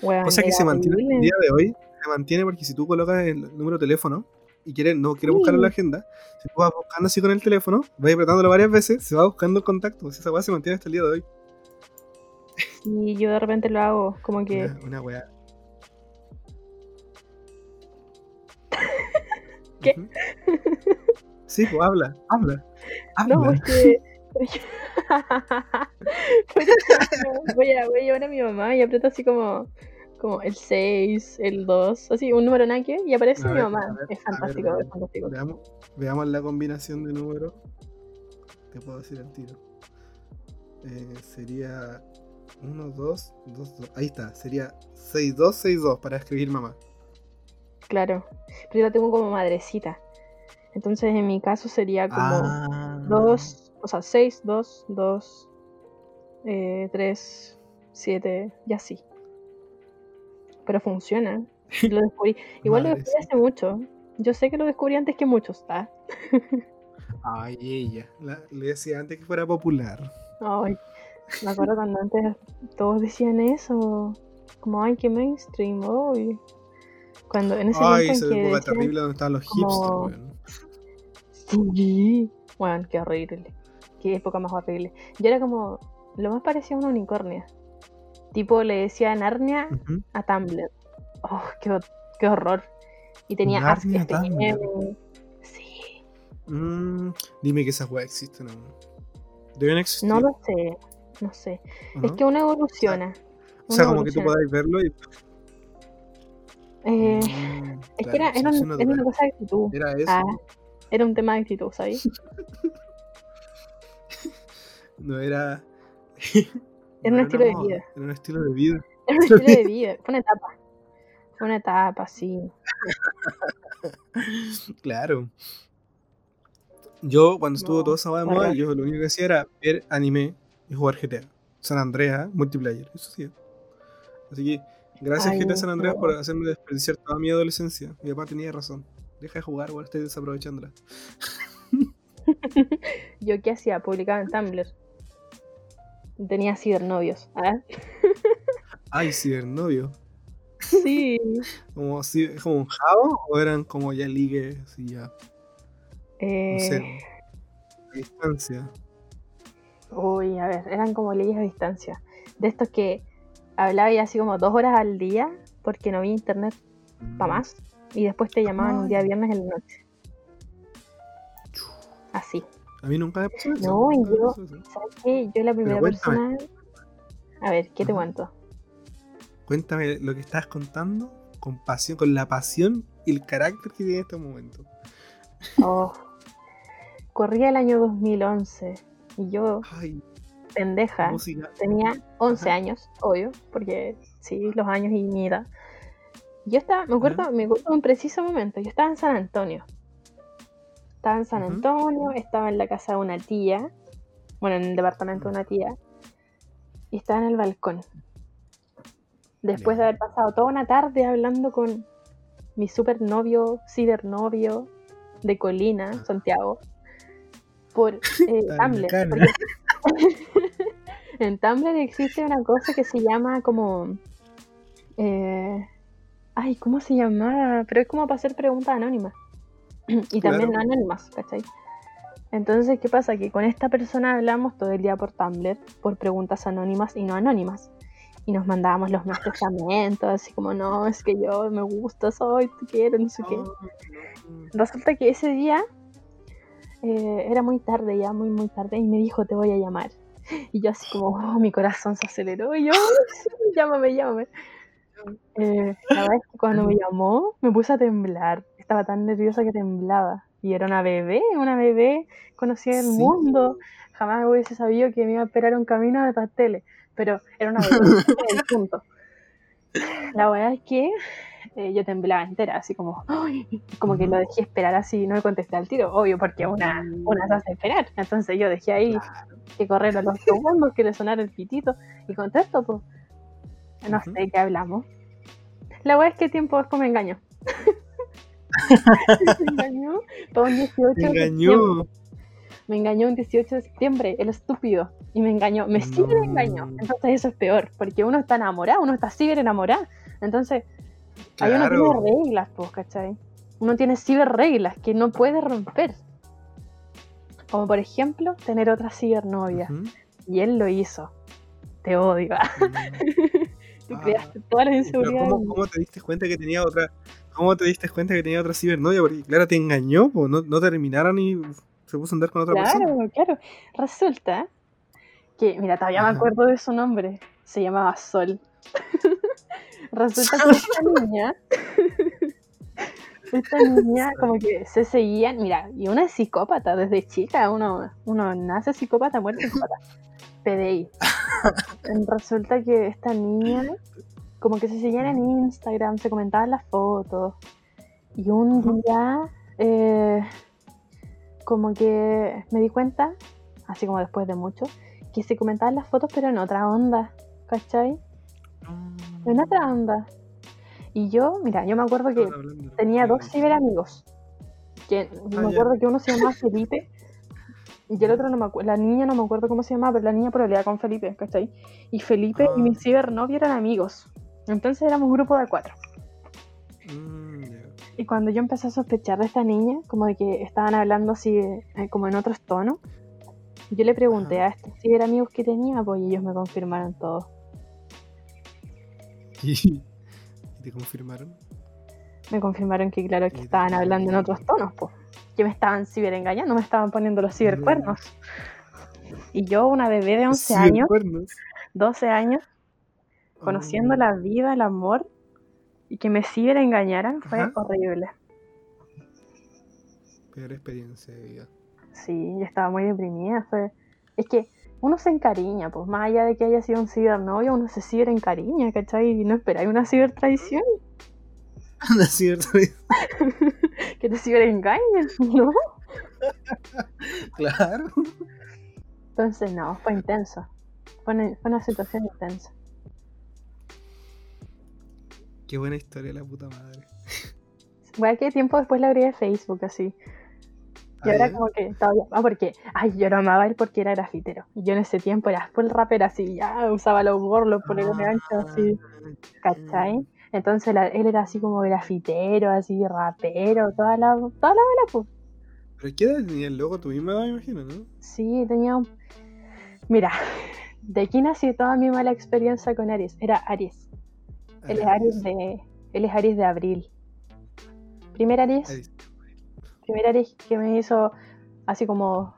Bueno, o sea que se mantiene bien. El día de hoy, se mantiene porque si tú colocas el número de teléfono y no quieres buscarlo en la agenda, si tú vas buscando así con el teléfono, vas apretándolo varias veces, se va buscando el contacto. Así esa weá se mantiene hasta el día de hoy. Y yo de repente lo hago, como que... Una weá. ¿Qué? Uh-huh. Sí, pues habla. No, porque... voy a llamar a mi mamá y aprieto así como el 6, el 2, así, un número naque y aparece mi mamá. Es fantástico, es fantástico. Veamos la combinación de números. Te puedo decir al tiro. Sería 1, 2, 2, 2. Ahí está, sería 6, 2, 6, 2 para escribir mamá. Claro, pero yo la tengo como madrecita. Entonces en mi caso sería como 2, o sea 6, 2, 2, 3, 7 y así. Pero funciona. Lo descubrí. Igual lo descubrí hace mucho. Yo sé que lo descubrí antes que muchos, ¿está? Ay, ella. Le decía antes que fuera popular. Ay, me acuerdo cuando antes todos decían eso. Como, ay, qué mainstream, hoy. Cuando en ese momento en que época terrible donde estaban los hipsters, weón. Sí, bueno, qué horrible. Qué época más horrible. Yo era como, lo más parecía una unicornia. Tipo, le decía Narnia a Tumblr. Oh, qué horror. Y tenía Ask STM. Sí. Dime que esas weas existen aún. ¿Deben existir? No lo sé, no sé. Uh-huh. Es que uno evoluciona. O sea, como que tú podáis verlo y... es que era una cosa de actitud. Era eso. Era un tema de actitud, ¿sabes? No era. Era un estilo de vida. Era un estilo de vida. Era un estilo de vida. Fue una etapa. Sí. Claro. Yo, cuando estuvo toda esa moda de moda, yo lo único que hacía era ver anime y jugar GTA. San Andreas, multiplayer. Eso sí. Así que. Gracias, gente de San Andrés, por hacerme desperdiciar toda mi adolescencia. Mi papá tenía razón. Deja de jugar, ahora estoy desaprovechándola. ¿Yo qué hacía? Publicaba en Tumblr. Tenía cibernovios. Ay, cibernovios. Sí. ¿Como un jabo o eran como ya ligues y ya? No sé. A distancia. Uy, a ver, eran como ligues a distancia. De estos que... Hablaba ya así como 2 horas al día porque no había internet para más. Y después te llamaban un día viernes en la noche. Así. A mí nunca me pasó eso. No, y yo, ¿sabes qué? Yo la primera persona... A ver, ¿qué te cuento? Cuéntame lo que estás contando con pasión, con la pasión y el carácter que tiene en este momento. Corría el año 2011 y yo... Ay. Pendeja, tenía 11 años, obvio, porque sí, los años y mi edad. Yo estaba, me acuerdo un preciso momento, yo estaba en San Antonio. Estaba en San Antonio, estaba en la casa de una tía, bueno, en el departamento de una tía, y estaba en el balcón. Después de haber pasado toda una tarde hablando con mi supernovio, cibernovio de Colina, Santiago, por Tumblr. En Tumblr existe una cosa que se llama como... ay, ¿cómo se llamaba? Pero es como para hacer preguntas anónimas. Y también no anónimas, ¿cachai? Entonces, ¿qué pasa? Que con esta persona hablamos todo el día por Tumblr, por preguntas anónimas y no anónimas. Y nos mandábamos los más testamentos, así como, no, es que yo me gusta, soy, te quiero, no sé qué. Resulta que ese día era muy tarde ya, muy, muy tarde, y me dijo, te voy a llamar. Y yo así como, oh, mi corazón se aceleró, y yo, sí, llámame. La verdad es que cuando me llamó, me puse a temblar. Estaba tan nerviosa que temblaba. Y era una bebé, conocía el mundo. Jamás hubiese sabido que me iba a esperar un camino de pasteles. Pero era una bebé, el punto. La verdad es que yo temblaba entera, así como... ¡ay! Como que lo dejé esperar así, no me contesté al tiro. Obvio, porque una se hace esperar. Entonces yo dejé ahí que correr a los segundos, que le sonara el pitito. Y contesto, pues... no sé qué hablamos. La verdad es que tiempo después me engañó. Me engañó un 18 de septiembre, el estúpido. Y me engañó, me ciberengañó. Entonces eso es peor, porque uno está enamorado, uno está ciberenamorado. Entonces, claro, ahí uno tiene reglas, pues, ¿cachai? Uno tiene ciberreglas que no puede romper. Como por ejemplo, tener otra cibernovia. Y él lo hizo. Te odio. Tú creaste todas las inseguridades. ¿Cómo te diste cuenta que tenía otra? ¿Cómo te diste cuenta que tenía otra cibernovia? Porque claro, te engañó, pues no terminaron y se puso a andar con otra persona. Claro. Resulta que, mira, todavía me acuerdo de su nombre. Se llamaba Sol. Resulta que esta niña como que se seguían. Mira, y una es psicópata desde chica. Uno nace psicópata, muere psicópata. PDI. Resulta que esta niña como que se seguían en Instagram, se comentaban las fotos, y un día como que me di cuenta, así como después de mucho, que se comentaban las fotos pero en otra onda, ¿cachai? En otra onda. Y yo, mira, yo me acuerdo que tenía dos ciberamigos, que me acuerdo que uno se llamaba Felipe. Y el otro no me acuerdo, la niña no me acuerdo cómo se llamaba, pero la niña pololeaba con Felipe, ¿cachai? Y Felipe y mi cibernovia eran amigos. Entonces éramos un grupo de 4. Y cuando yo empecé a sospechar de esta niña, como de que estaban hablando así, como en otros tonos, yo le pregunté a estos ciberamigos que tenía, pues, y ellos me confirmaron todo. ¿Y te confirmaron? Me confirmaron que, claro, que estaban hablando en otros tonos, pues. Que me estaban ciberengañando, me estaban poniendo los cibercuernos. Y yo, una bebé de 11 años, 12 años, conociendo la vida, el amor, y que me ciberengañaran fue horrible. Peor experiencia de vida. Sí, yo estaba muy deprimida. Es que uno se encariña, pues más allá de que haya sido un cibernovio, uno se ciberencariña, ¿cachai? Y no esperáis una cibertraición. Una cibertraición. Que te ciberengañen, ¿no? Claro. Entonces, no, fue intenso. Fue una situación intensa. Qué buena historia, la puta madre. Bueno, que tiempo después la abrí de Facebook, así. Y ahora como que todavía... porque... ay, yo lo amaba él porque era grafitero. Y yo en ese tiempo era full rapper, así, ya, usaba los gorlos, ponía los ganchos, así. ¿Cachai? Entonces él era así como grafitero, así rapero, toda la bola, pues. ¿Pero qué edad tenía el loco? Tu misma edad, me imagino, ¿no? Sí, tenía un... mira, de aquí nació toda mi mala experiencia con Aries. Era Aries. Él es Aries de abril. Primer Aries que me hizo así como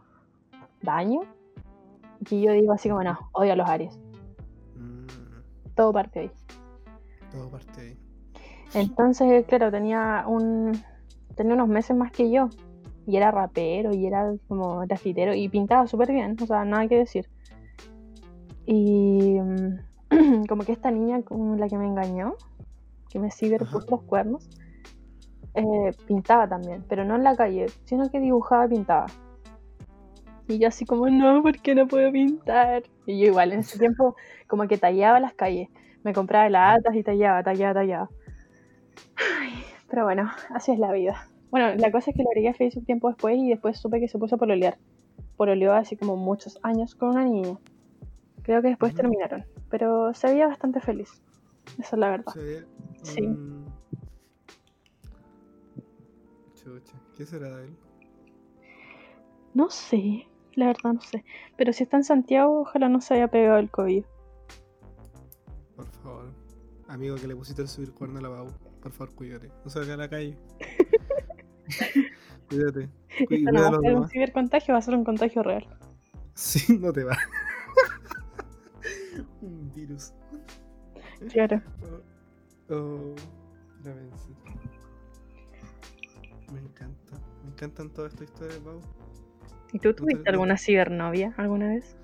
daño. Y yo digo así como, no, odio a los Aries. Todo parte de ahí. Entonces, claro, tenía unos meses más que yo. Y era rapero, y era como grafitero, y pintaba súper bien, o sea, nada que decir. Y como que esta niña, como la que me engañó, que me ciberpuso los cuernos, pintaba también, pero no en la calle, sino que dibujaba, pintaba. Y yo así como, no, porque no puedo pintar. Y yo igual en ese tiempo como que tallaba las calles. Me compraba latas y tallaba. Ay, pero bueno, así es la vida. Bueno, la cosa es que lo agregué a Facebook tiempo después y después supe que se puso a pololear. Pololeó así como muchos años con una niña. Creo que después terminaron. Pero se veía bastante feliz. Esa es la verdad. Sí. Chucha, ¿qué será de él? No sé, la verdad no sé. Pero si está en Santiago, ojalá no se haya pegado el COVID. Por favor. Amigo, que le pusiste el subir cuerno a la BAU. Por favor, cuídate. No salga a la calle. Cuídate. Esto no va a ser un cibercontagio, va a ser un contagio real. Sí, no te va. Un virus. Claro. Oh, la vencí. Me encantan todas estas historias, Pau. ¿Y tú tuviste alguna cibernovia alguna vez?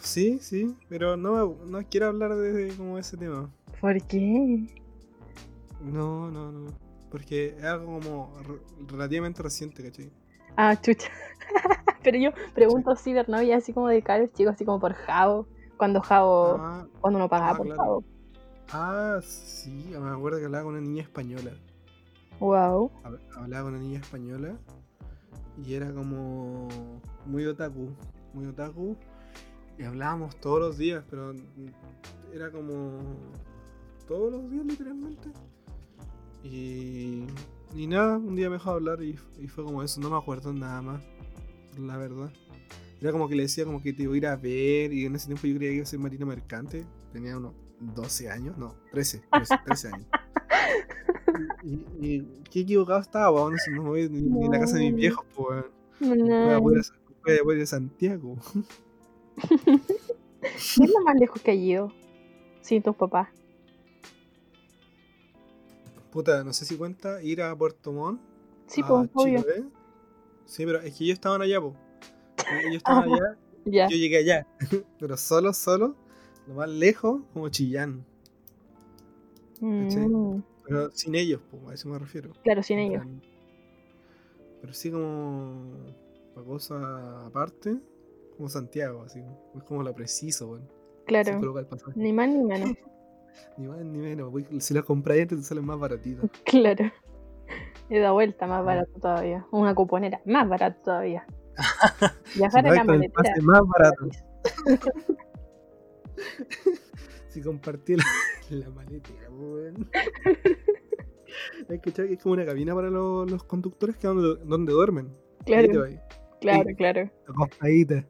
Sí, pero no quiero hablar de como ese tema. ¿Por qué? No, porque es algo como relativamente reciente, ¿cachai? Ah, chucha. Pero yo pregunto cibernovia así como de caros chicos, así como por Javo, cuando uno pagaba por claro. Javo. Ah, sí, me acuerdo que hablaba con una niña española. Wow. Hablaba con una niña española y era como muy otaku y hablábamos todos los días, pero era como todos los días literalmente y nada, un día me dejó hablar y fue como eso, no me acuerdo nada más, la verdad. Era como que le decía como que te iba a ir a ver y en ese tiempo yo creía que iba a ser marino mercante, tenía unos 12 años, no, 13 años. Y qué equivocado estaba, no me voy ni a la casa de mis viejos, pues. No voy a ir a Santiago. ¿Qué es lo más lejos que ha ido? Sin tus papás. Puta, no sé si cuenta ir a Puerto Montt. Sí, pues, obvio. Sí, pero es que ellos estaban allá, pues. Ellos estaban allá, yeah. Yo llegué allá. Pero solo, lo más lejos, como Chillán. ¿Cachai? Pero sin ellos, pues, a eso me refiero. Claro, sin ellos. Pero sí como una cosa aparte, como Santiago, así. Es como lo preciso, bueno. Claro. Ni más ni menos. Ni más ni menos. Si las compras antes te salen más baratitas. Claro. He dado vuelta más barato todavía. Una cuponera, más barato todavía. Viajar en la maletera. Más barato. Si compartí la maletera, bueno. Es como una cabina para los conductores que donde duermen. Claro. Acostadita.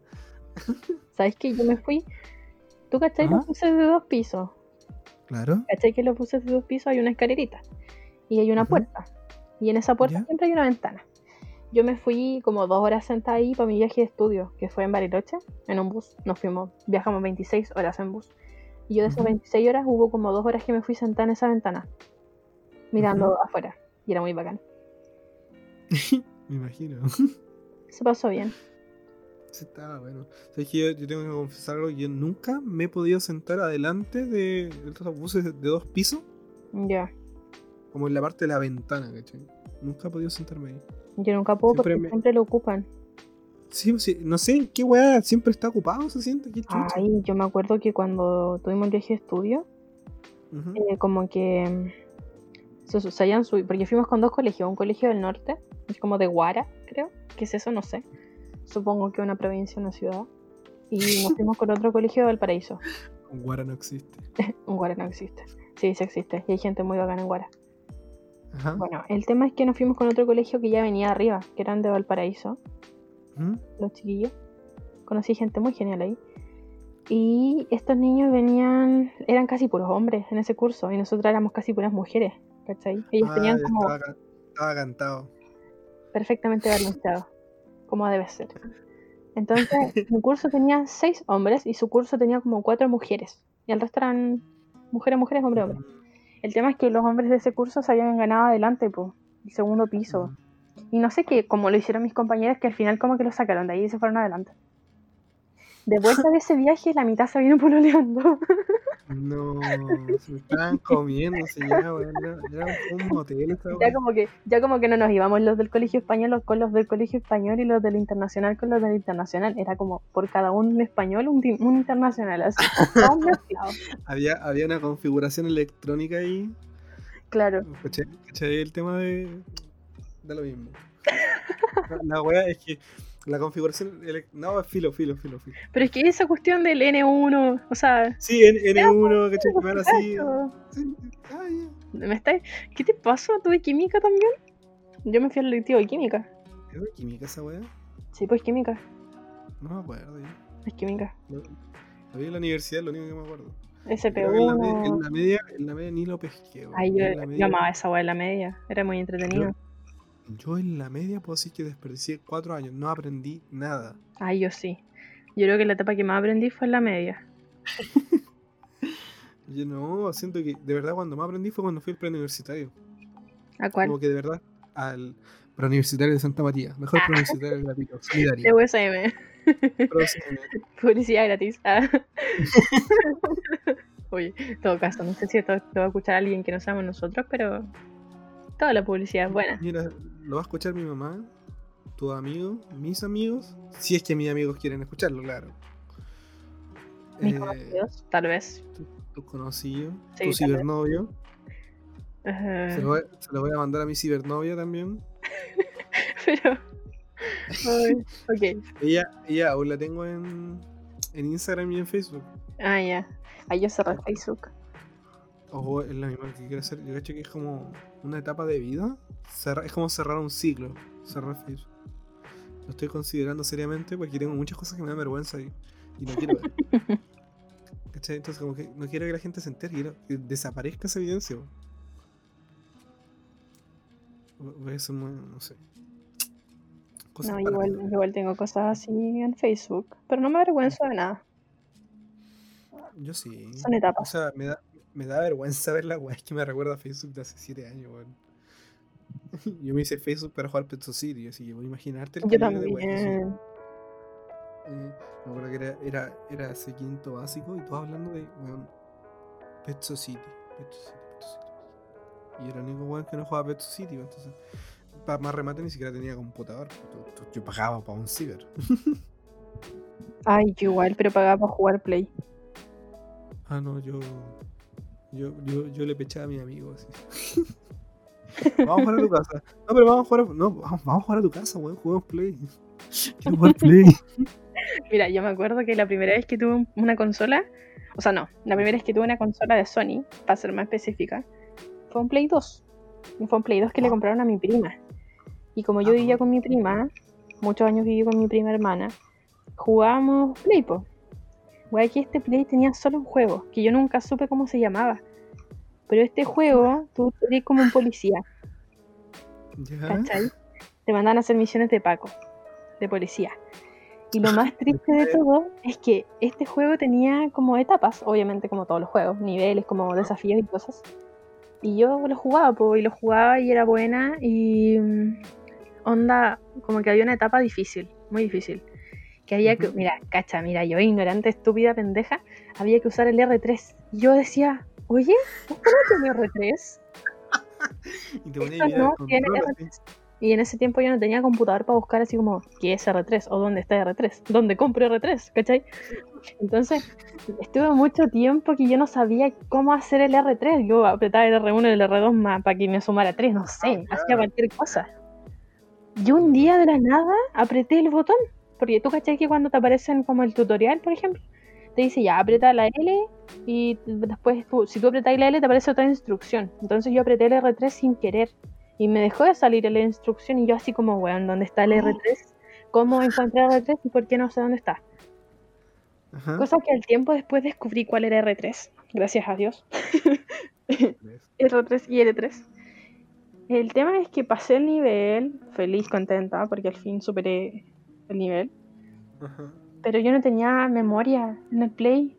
¿Sabes qué? Yo me fui. ¿Tú cachai? Lo puse de 2 pisos. Claro. ¿Cachai que lo puse de 2 pisos? Hay una escalerita. Y hay una puerta. Y en esa puerta siempre hay una ventana. Yo me fui como 2 horas sentada ahí para mi viaje de estudio, que fue en Bariloche, en un bus. Viajamos 26 horas en bus. Y yo de esas 26 horas hubo como 2 horas que me fui sentada en esa ventana, mirando afuera. Y era muy bacán. Me imagino. Se pasó bien. Sí, estaba bueno. O sea, es que yo tengo que confesar algo. Yo nunca me he podido sentar adelante de estos buses de 2 pisos. Ya. Yeah. Como en la parte de la ventana, ¿cachai? Nunca he podido sentarme ahí. Yo nunca puedo porque siempre lo ocupan. Sí, no sé, qué weá, siempre está ocupado, se siente. ¿Qué chucha? Ay, yo me acuerdo que cuando tuvimos el viaje de estudio, como que se habían subido, porque fuimos con 2 colegios, un colegio del norte, es como de Guara, creo, ¿qué es eso? No sé. Supongo que una provincia, una ciudad. Y nos fuimos con otro colegio de Valparaíso. Un Guara no existe. Un Guara no existe. Sí, sí existe. Y hay gente muy bacana en Guara. Ajá. Bueno, el tema es que nos fuimos con otro colegio que ya venía arriba, que eran de Valparaíso. Los chiquillos. Conocí gente muy genial ahí. Y estos niños eran casi puros hombres en ese curso. Y nosotros éramos casi puras mujeres, ¿cachai? Ellos tenían como... Estaba cantado. Perfectamente balanceado. Como debe ser. Entonces, mi curso tenía 6 hombres y su curso tenía como 4 mujeres. Y el resto eran mujeres, hombres. El tema es que los hombres de ese curso se habían ganado adelante, po, el segundo piso. Y no sé qué, como lo hicieron mis compañeras, que al final como que lo sacaron de ahí y se fueron adelante. De vuelta de ese viaje, la mitad se vino pololeando. No, se estaban comiendo, se ya, bueno, era un motel. Ya como que no nos íbamos los del colegio español con los del colegio español y los del internacional con los del internacional. Era como por cada un español un internacional, así. Había una configuración electrónica ahí. Claro. ¿Cachai el tema de lo mismo? La wea es que la configuración... No, es filo. Pero es que esa cuestión del N1, o sea... Sí, N1, ¿cachai? Primero así... Sí. Ah, yeah. ¿Qué te pasó? ¿Tuve química también? Yo me fui al lectivo de química. ¿Era química esa weá? Sí, pues química. No me acuerdo ya. Es química. Lo vi en la universidad, lo único que me acuerdo. SP1... En la media ni lo pesqué. Ay, yo amaba esa weá en la media. Era muy entretenido. Yo en la media puedo decir que desperdicié 4 años, no aprendí nada. Ay, yo sí. Yo creo que la etapa que más aprendí fue en la media. Yo no, siento que de verdad cuando más aprendí fue cuando fui al preuniversitario. ¿A cuál? Como que de verdad al preuniversitario de Santa María. Mejor preuniversitario de la Pico. De USM. Publicidad gratis. Ah. Oye, en todo caso, no sé si esto lo va a escuchar alguien que no seamos nosotros, pero... Toda la publicidad es buena. Mira, lo va a escuchar mi mamá, tus amigos, mis amigos, si es que mis amigos quieren escucharlo, claro. Mis conocidos, tal vez. Tus conocidos, sí, tu cibernovio. Se lo voy a mandar a mi cibernovia también. Pero... ok. Ella aún la tengo en Instagram y en Facebook. Ah, ya. Yeah. Ahí yo cerré Facebook. Ojo, es la misma que quiero hacer. Yo creo que es como una etapa de vida. Es como cerrar un ciclo. Cerrar Facebook. Lo estoy considerando seriamente porque tengo muchas cosas que me dan vergüenza y no quiero ver. ¿Cachai? Entonces, como que no quiero que la gente se entere, quiero que desaparezca esa evidencia. Eso no sé. Cosas no, igual tengo cosas así en Facebook. Pero no me avergüenzo de nada. Yo sí. Son etapas. O sea, me da vergüenza ver la weá, es que me recuerda a Facebook de hace 7 años, weón. Yo me hice Facebook para jugar Pet Society, así que voy a imaginarte el calibre de weá. Me acuerdo que era ese quinto básico y todos hablando de, weón, Pet Society. Y era el único weón que no jugaba Pet Society, weón. Entonces, para más remate ni siquiera tenía computador. Yo pagaba para un ciber. Ay, yo igual, pero pagaba para jugar Play. Ah, no, yo le pechaba a mis amigos así. Vamos a jugar a tu casa. No, pero vamos a jugar a tu casa, weón. Jugamos Play. Quiero jugar Play. Mira, yo me acuerdo que la primera vez que tuve una consola, o sea, no, la primera vez que tuve una consola de Sony, para ser más específica, fue un Play 2. Fue un Play 2 que le compraron a mi prima. Y como yo vivía con mi prima, muchos años viví con mi prima hermana, jugábamos Play, po. Güey, que este Play tenía solo un juego, que yo nunca supe cómo se llamaba. Pero este juego, tú eres como un policía. ¿Ya? ¿Cachai? Te mandan a hacer misiones de Paco, de policía. Y lo más triste de todo es que este juego tenía como etapas, obviamente como todos los juegos, niveles, como desafíos y cosas. Y yo lo jugaba, po, y lo jugaba y era buena y... Onda, como que había una etapa difícil, muy difícil. Que había que, mira, yo ignorante, estúpida, pendeja, había que usar el R3. Y yo decía, oye, ¿vos tenés R3? Y te ponía no tiene R3. ¿Sí? Y en ese tiempo yo no tenía computador para buscar así como, ¿qué es R3? ¿O dónde está R3? ¿Dónde compro R3? ¿Cachai? Entonces, estuve mucho tiempo que yo no sabía cómo hacer el R3. Yo apretaba el R1 y el R2 más para que me sumara 3, no sé, hacía cualquier cosa. Y un día de la nada apreté el botón. Porque tú cachai que cuando te aparecen como el tutorial, por ejemplo, te dice ya, aprieta la L y después si tú apretas la L te aparece otra instrucción. Entonces yo apreté el R3 sin querer y me dejó de salir la instrucción y yo así como, weón, ¿dónde está el R3? ¿Cómo encontrar R3 y por qué no sé dónde está? Ajá. Cosa que al tiempo después descubrí cuál era R3. Gracias a Dios. R3 y L3. El tema es que pasé el nivel, feliz, contenta, porque al fin superé el nivel. Ajá. Pero yo no tenía memoria en el Play,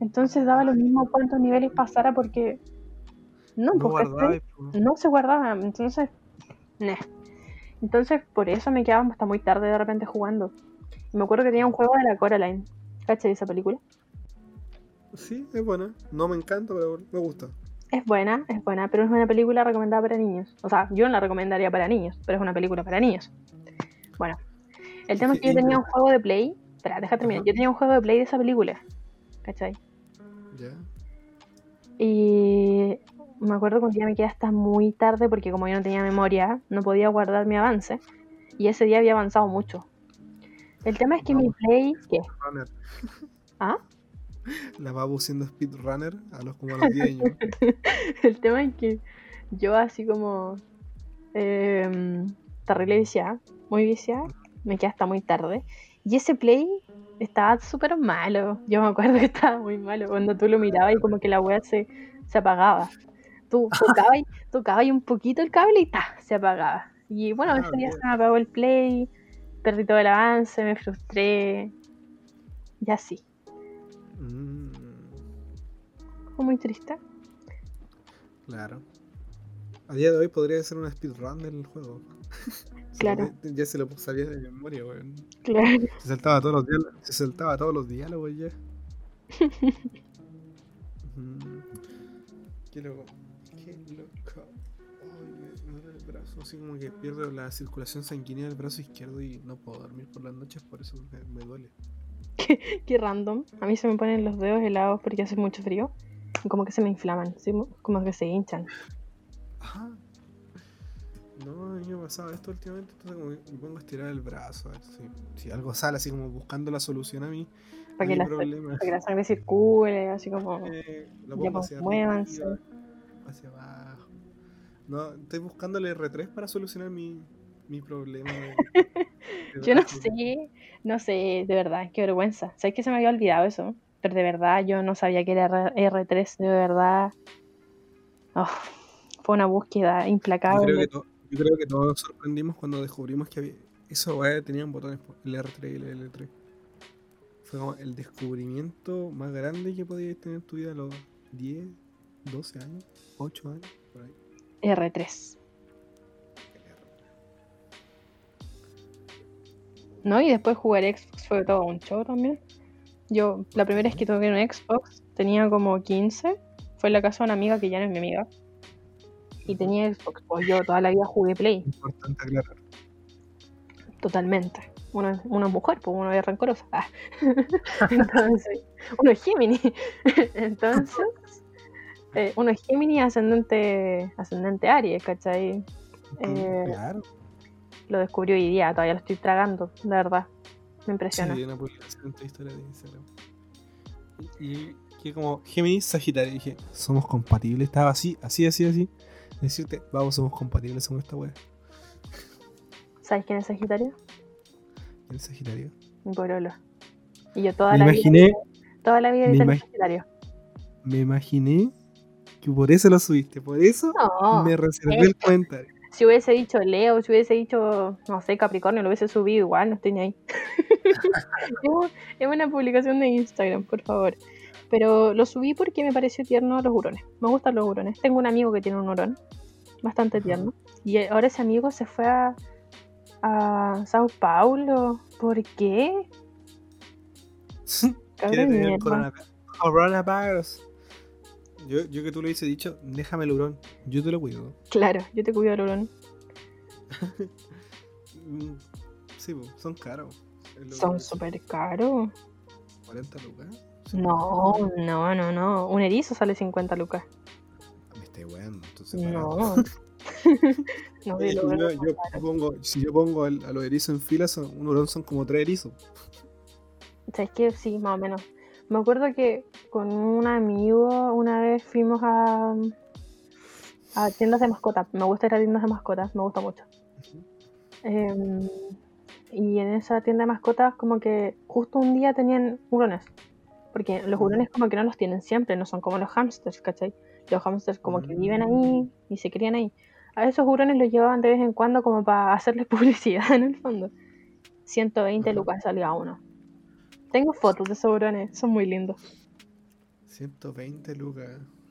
entonces daba lo mismo cuántos niveles pasara porque no se guardaba, entonces entonces por eso me quedaba hasta muy tarde de repente jugando. Me acuerdo que tenía un juego de la Coraline, ¿cachai esa película? Sí, es buena. No me encanta, pero me gusta. Es buena, pero es una película recomendada para niños. O sea, yo no la recomendaría para niños, pero es una película para niños. Bueno, el tema es que yo tenía un juego de Play. Espera, déjate terminar. Yo tenía un juego de Play de esa película, ¿cachai? Ya. Y me acuerdo que un día me quedé hasta muy tarde porque como yo no tenía memoria, no podía guardar mi avance. Y ese día había avanzado mucho. El tema es que mi Play... ¿Qué? ¿Ah? La Babu siendo speedrunner a los 10 años. El tema es que yo así como terrible viciada, muy viciada, me quedé hasta muy tarde. Y ese Play estaba súper malo. Yo me acuerdo que estaba muy malo. Cuando tú lo mirabas y como que la wea se apagaba. Tú tocabas un poquito el cable y ¡ta! Se apagaba. Y bueno, ese día se me apagó el Play, perdí todo el avance, me frustré. Y así. Fue muy triste. Claro. A día de hoy podría ser una speedrun del juego. Claro. Ya se lo sabía de memoria, weón. Claro. Se saltaba todos los diálogos ya. Qué loco. Ay, me duele el brazo. Así como que pierdo la circulación sanguínea del brazo izquierdo y no puedo dormir por las noches, por eso me duele. Qué random. A mí se me ponen los dedos helados porque hace mucho frío. Y como que se me inflaman, ¿sí? Como que se hinchan. Ajá. No, a mí me ha pasado esto últimamente. Entonces como que me pongo a estirar el brazo. A ver si algo sale, así como buscando la solución a mí. Para que la sangre circule, así como... lo pongo hacia arriba, hacia abajo. No, estoy buscándole R3 para solucionar mi problema. Yo no sé, de verdad, qué vergüenza. Sabes que se me había olvidado eso, pero de verdad yo no sabía que era R3, de verdad. Oh, fue una búsqueda implacable. Yo creo que todos nos sorprendimos cuando descubrimos que había, eso tenían botones, el R3 y el L3. Fue como el descubrimiento más grande que podías tener en tu vida a los 10, 12 años, 8 años, por ahí. R3. No, y después jugar Xbox fue todo un show también. Yo, la primera vez que toqué un Xbox, tenía como 15. Fue en la casa de una amiga que ya no es mi amiga. Y tenía Xbox, pues yo toda la vida jugué Play. Importante aclarar. Totalmente. Uno es mujer, pues uno es rencorosa. Ah. Entonces, uno es Géminis. Entonces, uno es Géminis ascendente Aries, ¿cachai? Claro. Lo descubrí hoy día, todavía lo estoy tragando, la verdad, me impresiona. Sí, una publicación en tu historia de Instagram. Y como Géminis, Sagitario, dije, somos compatibles, estaba así. Decirte, vamos, somos compatibles con esta wea. ¿Sabes quién es Sagitario? ¿Quién es Sagitario? Mi pololo. Y yo toda la vida evité el Sagitario. Me imaginé que por eso lo subiste, por eso no, me reservé el comentario. Si hubiese dicho Leo, si hubiese dicho, no sé, Capricornio, lo hubiese subido igual, no estoy ni ahí. Es una publicación de Instagram, por favor. Pero lo subí porque me pareció tierno los hurones. Me gustan los hurones. Tengo un amigo que tiene un hurón, bastante tierno. Y ahora ese amigo se fue a Sao Paulo. ¿Por qué? ¿Quiere tener coronavirus? Yo que tú le hubiese dicho, déjame el hurón, yo te lo cuido. Claro, yo te cuido el hurón. Sí, son caros. Son súper caros. ¿40 lucas? ¿Sí? No. Un erizo sale 50 lucas. Me estoy weando, entonces. No. No sí, si yo pongo a los erizos en fila, un hurón son como 3 erizos. ¿Sabes qué? Sí, más o menos. Me acuerdo que con un amigo una vez fuimos a tiendas de mascotas. Me gusta ir a tiendas de mascotas, me gusta mucho. Y en esa tienda de mascotas como que justo un día tenían hurones. Porque los hurones como que no los tienen siempre, no son como los hámsters, ¿cachai? Los hámsters como que viven ahí y se crían ahí. A esos hurones los llevaban de vez en cuando como para hacerles publicidad en el fondo. 120 lucas salía uno. Tengo fotos de sobrones, son muy lindos. 120 lucas.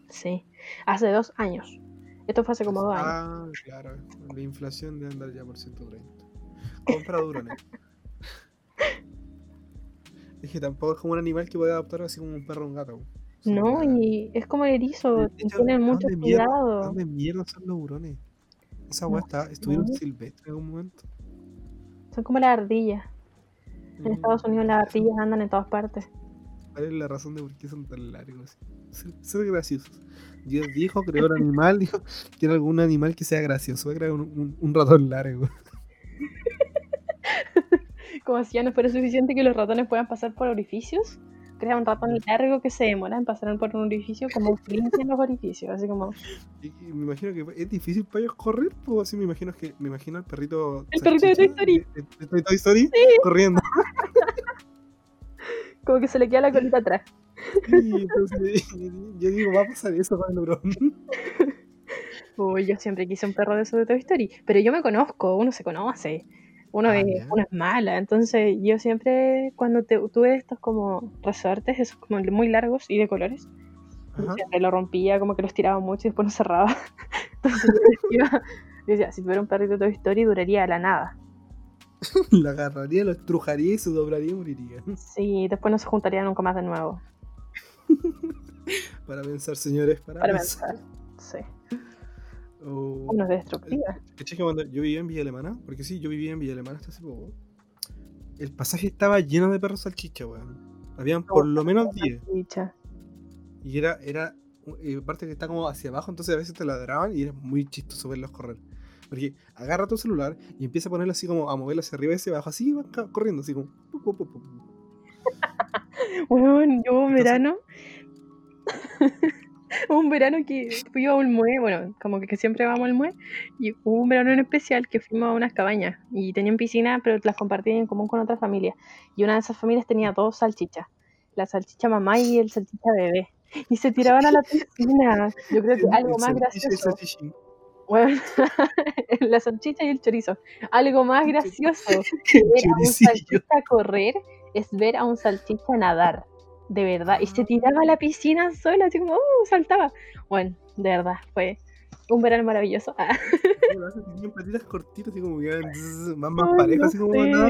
Sí, hace 2 años. Esto fue hace como 2 años. Ah, claro, la inflación debe andar ya por 130. Compra hurones. Es que tampoco es como un animal que puede adaptar así como un perro o un gato. No, y es como el erizo, tienen mucho cuidado. ¿Dónde mierda son los hurones? Esa hueá estuvieron silvestres en algún momento. Son como las ardillas. En Estados Unidos las ardillas andan en todas partes. ¿Cuál es la razón de por qué son tan largos? Ser graciosos. Dios dijo, creó el animal, dijo, quiero algún animal que sea gracioso. Voy a crear un ratón largo. Como si ya no fuera suficiente que los ratones puedan pasar por orificios. Crea un ratón largo que se demora en pasar por un orificio, como flinchen los orificios, así como... Y me imagino que es difícil para ellos correr, pues así me imagino al perrito... El perrito de Toy Story. El perrito de Toy Story, sí. Corriendo. Como que se le queda la colita atrás. Sí, entonces, yo digo, va a pasar eso con el hurón. Uy, yo siempre quise un perro de esos de Toy Story, pero yo me conozco, uno se conoce. Uno es mala, entonces yo siempre cuando tuve estos como resortes, esos como muy largos y de colores, siempre lo rompía, como que los tiraba mucho y después no cerraba. Entonces yo decía, si tuviera un perrito de Toy Story duraría a la nada. Lo agarraría, lo estrujaría y se doblaría y moriría. Sí, después no se juntaría nunca más de nuevo. Para pensar, señores, para pensar, sí. Unos destructivas. Yo vivía en Villa Alemana, porque sí, yo vivía en Villa Alemana hasta hace poco. El pasaje estaba lleno de perros salchicha, weón. Habían por lo menos 10. Y era parte que está como hacia abajo, entonces a veces te ladraban y era muy chistoso verlos correr. Porque agarra tu celular y empieza a ponerlo así como a moverlo hacia arriba y hacia abajo, así vas corriendo, así como. Bueno, yo en verano. Un verano que fui a un mue, bueno, como que siempre vamos al mue, y hubo un verano en especial que fuimos a unas cabañas, y tenían piscina, pero las compartían en común con otra familia, y una de esas familias tenía dos salchichas, la salchicha mamá y el salchicha bebé, y se tiraban a la piscina. Yo creo que algo más gracioso, bueno, la salchicha y el chorizo, algo más gracioso que ver a un salchicha correr, es ver a un salchicha nadar. De verdad, y se tiraba a la piscina sola, así como, saltaba. Bueno, de verdad, fue un verano maravilloso. Tenían patitas cortitas, así como que más parejas, así como nada.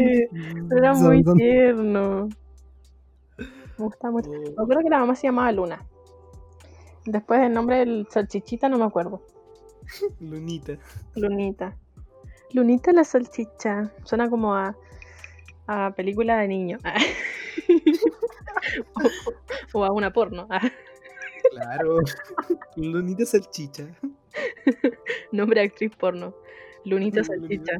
Era muy tierno. Me gustaba mucho. Me acuerdo que la mamá se llamaba Luna. Después el nombre del salchichita no me acuerdo. Lunita. Lunita la salchicha. Suena como a película de niño. O a una porno. Claro. Lunita Salchicha. Nombre de actriz porno. Lunita Salchicha.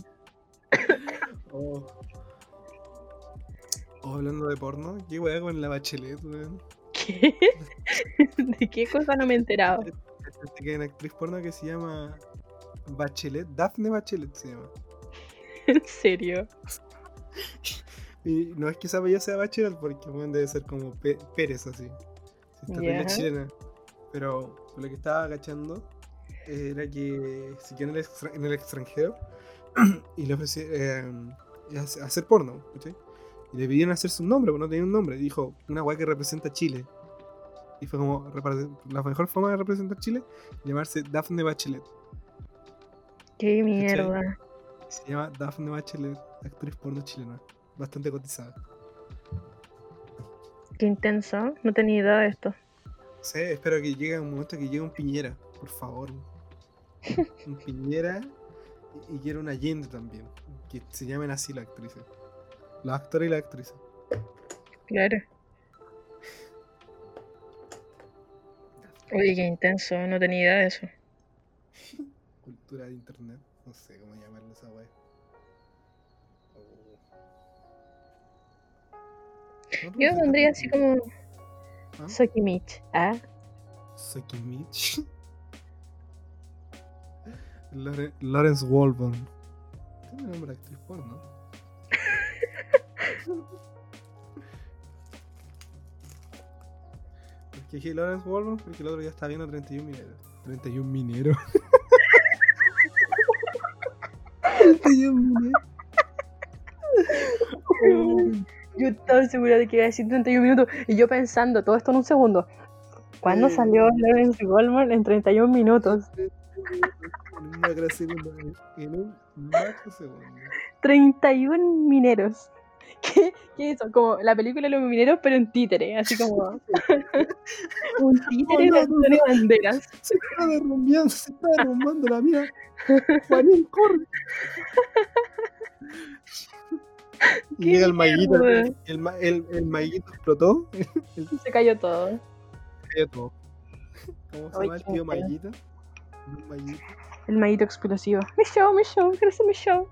Hablando de porno, ¿qué weá con la Bachelet, weón? ¿Qué? ¿De qué cosa no me he enterado? Que hay una actriz porno que se llama Bachelet, Daphne Bachelet se llama. ¿En serio? Y no es que esa bella sea Bachelet, porque bueno, debe ser como Pérez, así. Esta pelea chilena. Pero lo que estaba agachando era que se quedó en el extranjero y le ofrecieron hacer porno, ¿sí? Y le pidieron hacer su nombre, porque no tenía un nombre. Y dijo, una guay que representa Chile. Y fue como, la mejor forma de representar Chile, llamarse Daphne Bachelet. ¡Qué mierda! ¿Cachai? Se llama Daphne Bachelet, actriz porno chilena. Bastante cotizada. Qué intenso, no tenía idea de esto. Sí, espero que llegue un momento que llegue un Piñera, por favor. Un Piñera y quiero una Yende también. Que se llamen así las actrices. Los actores y las actrices. Claro. Oye, qué intenso, no tenía idea de eso. Cultura de internet, no sé cómo llamarlo esa wea. Yo pondría así como Sokimich, ¿ah? Sokimich. Lawrence Walburn. Tiene nombre de actriz porno. ¿Por qué dije Lawrence Walburn? Porque el otro día estaba viendo 31 mineros. 31 mineros. 31 mineros. Yo estaba segura de que iba a decir 31 minutos. Y yo pensando, todo esto en un segundo. ¿Cuándo salió Lawrence Walburn en 31 minutos? En un macro segundo. 31 mineros. ¿Qué es eso? Como la película de los mineros, pero en títere, así como un títere de banderas. Se está derrumbando, la mía. Juanín, corre. Llega el maguito, el maguito explotó. Se cayó todo. ¿Cómo se llama el tío Maguito? El maguito explosivo. Mi show, gracias, mi show.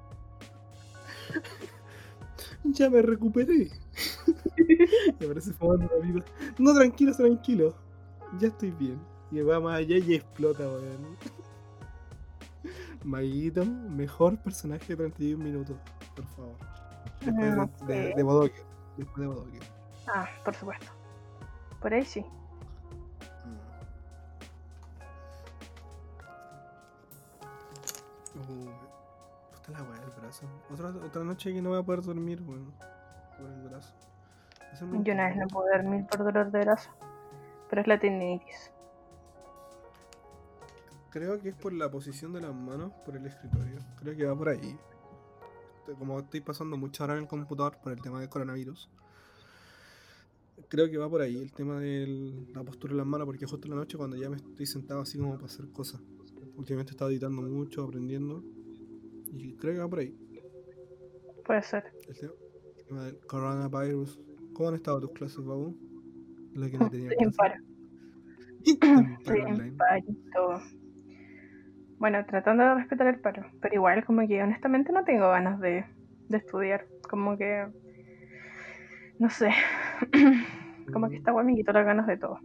Ya me recuperé. Me parece fumando la vida. No, tranquilo. Ya estoy bien. Y va más allá y explota, weón. Maguito, mejor personaje de 31 minutos, por favor. Después de Bodokio. Ah, por supuesto. Por ahí sí. Puta la weá del brazo. Otra noche que no voy a poder dormir, weón. Por el brazo. Yo una vez no puedo dormir por dolor de brazo. Pero es la tendinitis. Creo que es por la posición de las manos por el escritorio. Creo que va por ahí. Como estoy pasando mucha hora en el computador por el tema del coronavirus. Creo que va por ahí el tema de la postura de las manos, porque justo en la noche cuando ya me estoy sentado así como para hacer cosas. Últimamente he estado editando mucho, aprendiendo. Y creo que va por ahí. Puede ser. El tema del coronavirus. ¿Cómo han estado tus clases, Babu? La que no tenía en paro. En paro. Bueno, tratando de respetar el paro. Pero igual, como que honestamente no tengo ganas de estudiar. Como que... no sé. Como que esta guay me quitó las ganas de todo.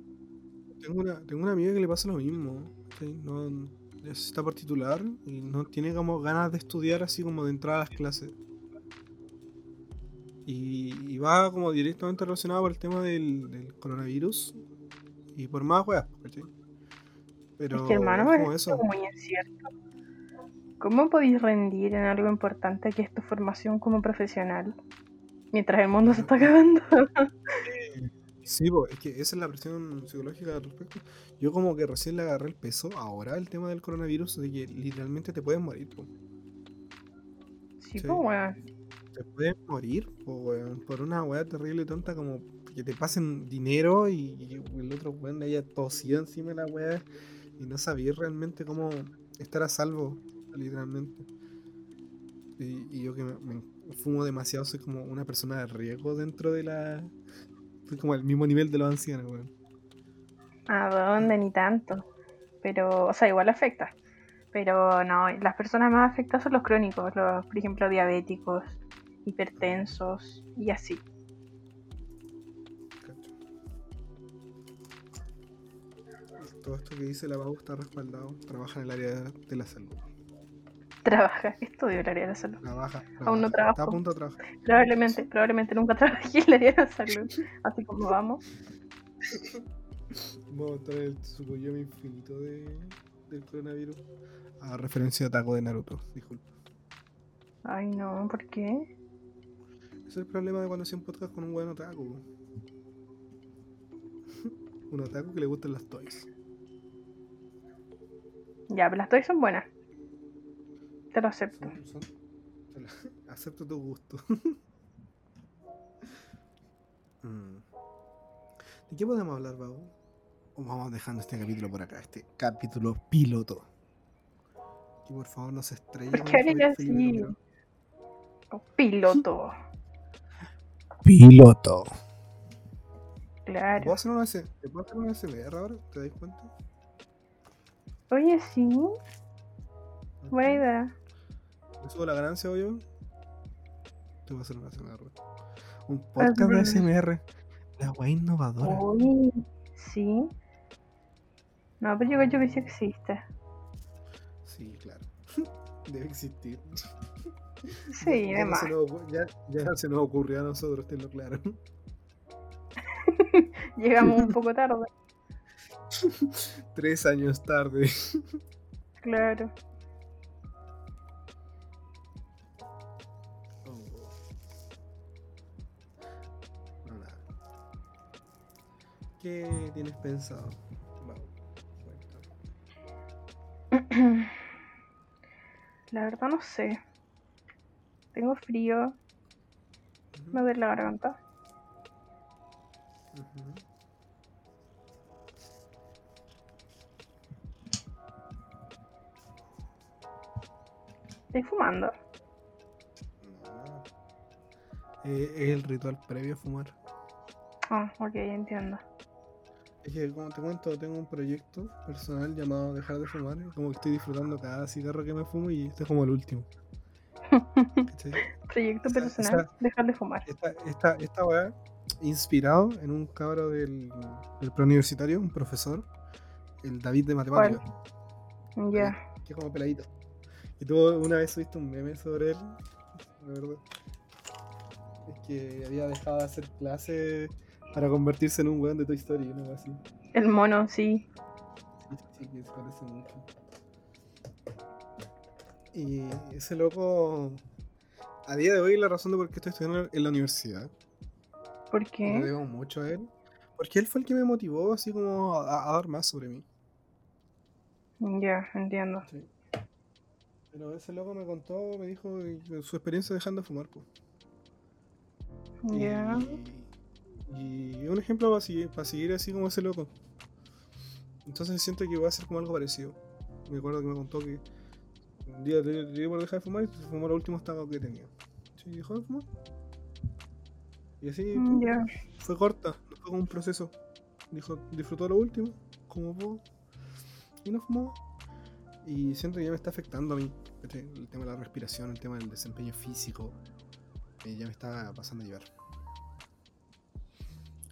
Tengo una amiga que le pasa lo mismo. ¿Sí? No, está por titular y no tiene como ganas de estudiar así como de entrar a las clases. Y va como directamente relacionado por el tema del coronavirus. Y por más weas, ¿sí? Pero es que, hermano, es como eso. Muy incierto. ¿Cómo podéis rendir en algo importante que es tu formación como profesional mientras el mundo se está acabando? Sí, es que esa es la presión psicológica al respecto. Yo como que recién le agarré el peso ahora el tema del coronavirus, de que literalmente te puedes morir, po. Sí, po, weón. Te puedes morir, po, weón, por una weá terrible y tonta como que te pasen dinero y el otro weón le haya tosido encima de la weá y no sabías realmente cómo estar a salvo, literalmente. Y yo que me fumo demasiado, soy como una persona de riesgo dentro de la... Estoy como al mismo nivel de los ancianos, weón. ¿A dónde? Ni tanto. Pero, o sea, igual afecta. Pero no, las personas más afectadas son los crónicos, los, por ejemplo, diabéticos, hipertensos y así. Todo esto que dice la Pau está respaldado. Trabaja en el área de la salud. Estudio el área de la salud. Aún no trabajo. Está a punto de trabajar. Probablemente nunca trabajé en el área de la salud. Así como vamos. Vamos a traer el Tsukuyomi infinito del coronavirus. A referencia a Taco de Naruto, disculpa. Ay, no, ¿por qué? Es el problema de cuando hacía un podcast con un buen otaku. Un otaku que le gustan las toys. Ya, pero las toys son buenas. Te lo acepto. Acepto tu gusto. ¿De qué podemos hablar, Babu? ¿O vamos dejando este capítulo por acá? Este capítulo piloto. Que por favor no se estrelle. ¿Por qué habría así? Piloto. Claro. ¿Te puedo hacer una SMR ahora? ¿Te das cuenta? Oye, sí. Buena idea. ¿Me subo la ganancia, obvio? Te voy a hacer una ASMR. Un podcast de ASMR. La guay innovadora. Uy, sí. No, pero yo creo que sí existe. Sí, claro. Debe existir. Sí, además. Ya se nos ocurrió a nosotros, tenlo claro. Llegamos un poco tarde. 3 años tarde. Claro. ¿Qué tienes pensado? Vamos. La verdad no sé. Tengo frío. Me duele la garganta. Uh-huh. Estoy fumando. Es el ritual previo a fumar. Ah, ok, entiendo. Es que, como te cuento, tengo un proyecto personal llamado Dejar de Fumar. Como que estoy disfrutando cada cigarro que me fumo y este es como el último. ¿Sí? Proyecto personal, Dejar de Fumar. Esta weá, inspirado en un cabro del preuniversitario, un profesor, el David de matemáticas. Ya. Yeah. Que es como peladito. Y tú una vez subiste un meme sobre él, la verdad. Es que había dejado de hacer clases para convertirse en un weón de Toy Story, ¿no? Así. El mono, sí. Sí, que se parece mucho. Y ese loco, a día de hoy, la razón de por qué estoy estudiando en la universidad. ¿Por qué? Le debo mucho a él. Porque él fue el que me motivó, así como a dar más sobre mí. Ya, yeah, entiendo. Sí. Pero ese loco me contó, me dijo su experiencia dejando de fumar, pues. Ya. Yeah. Y un ejemplo para seguir así como ese loco. Entonces siento que voy a hacer como algo parecido. Me acuerdo que me contó que un día le dio por dejar de fumar y se fumó los últimos tabacos que tenía. Sí, dejó de fumar. Y así yeah. Fue corta, no fue como un proceso. Dijo, disfrutó lo último, como pudo. Y no fumó. Y siento que ya me está afectando a mí. El tema de la respiración, el tema del desempeño físico. Ya me está pasando a llevar.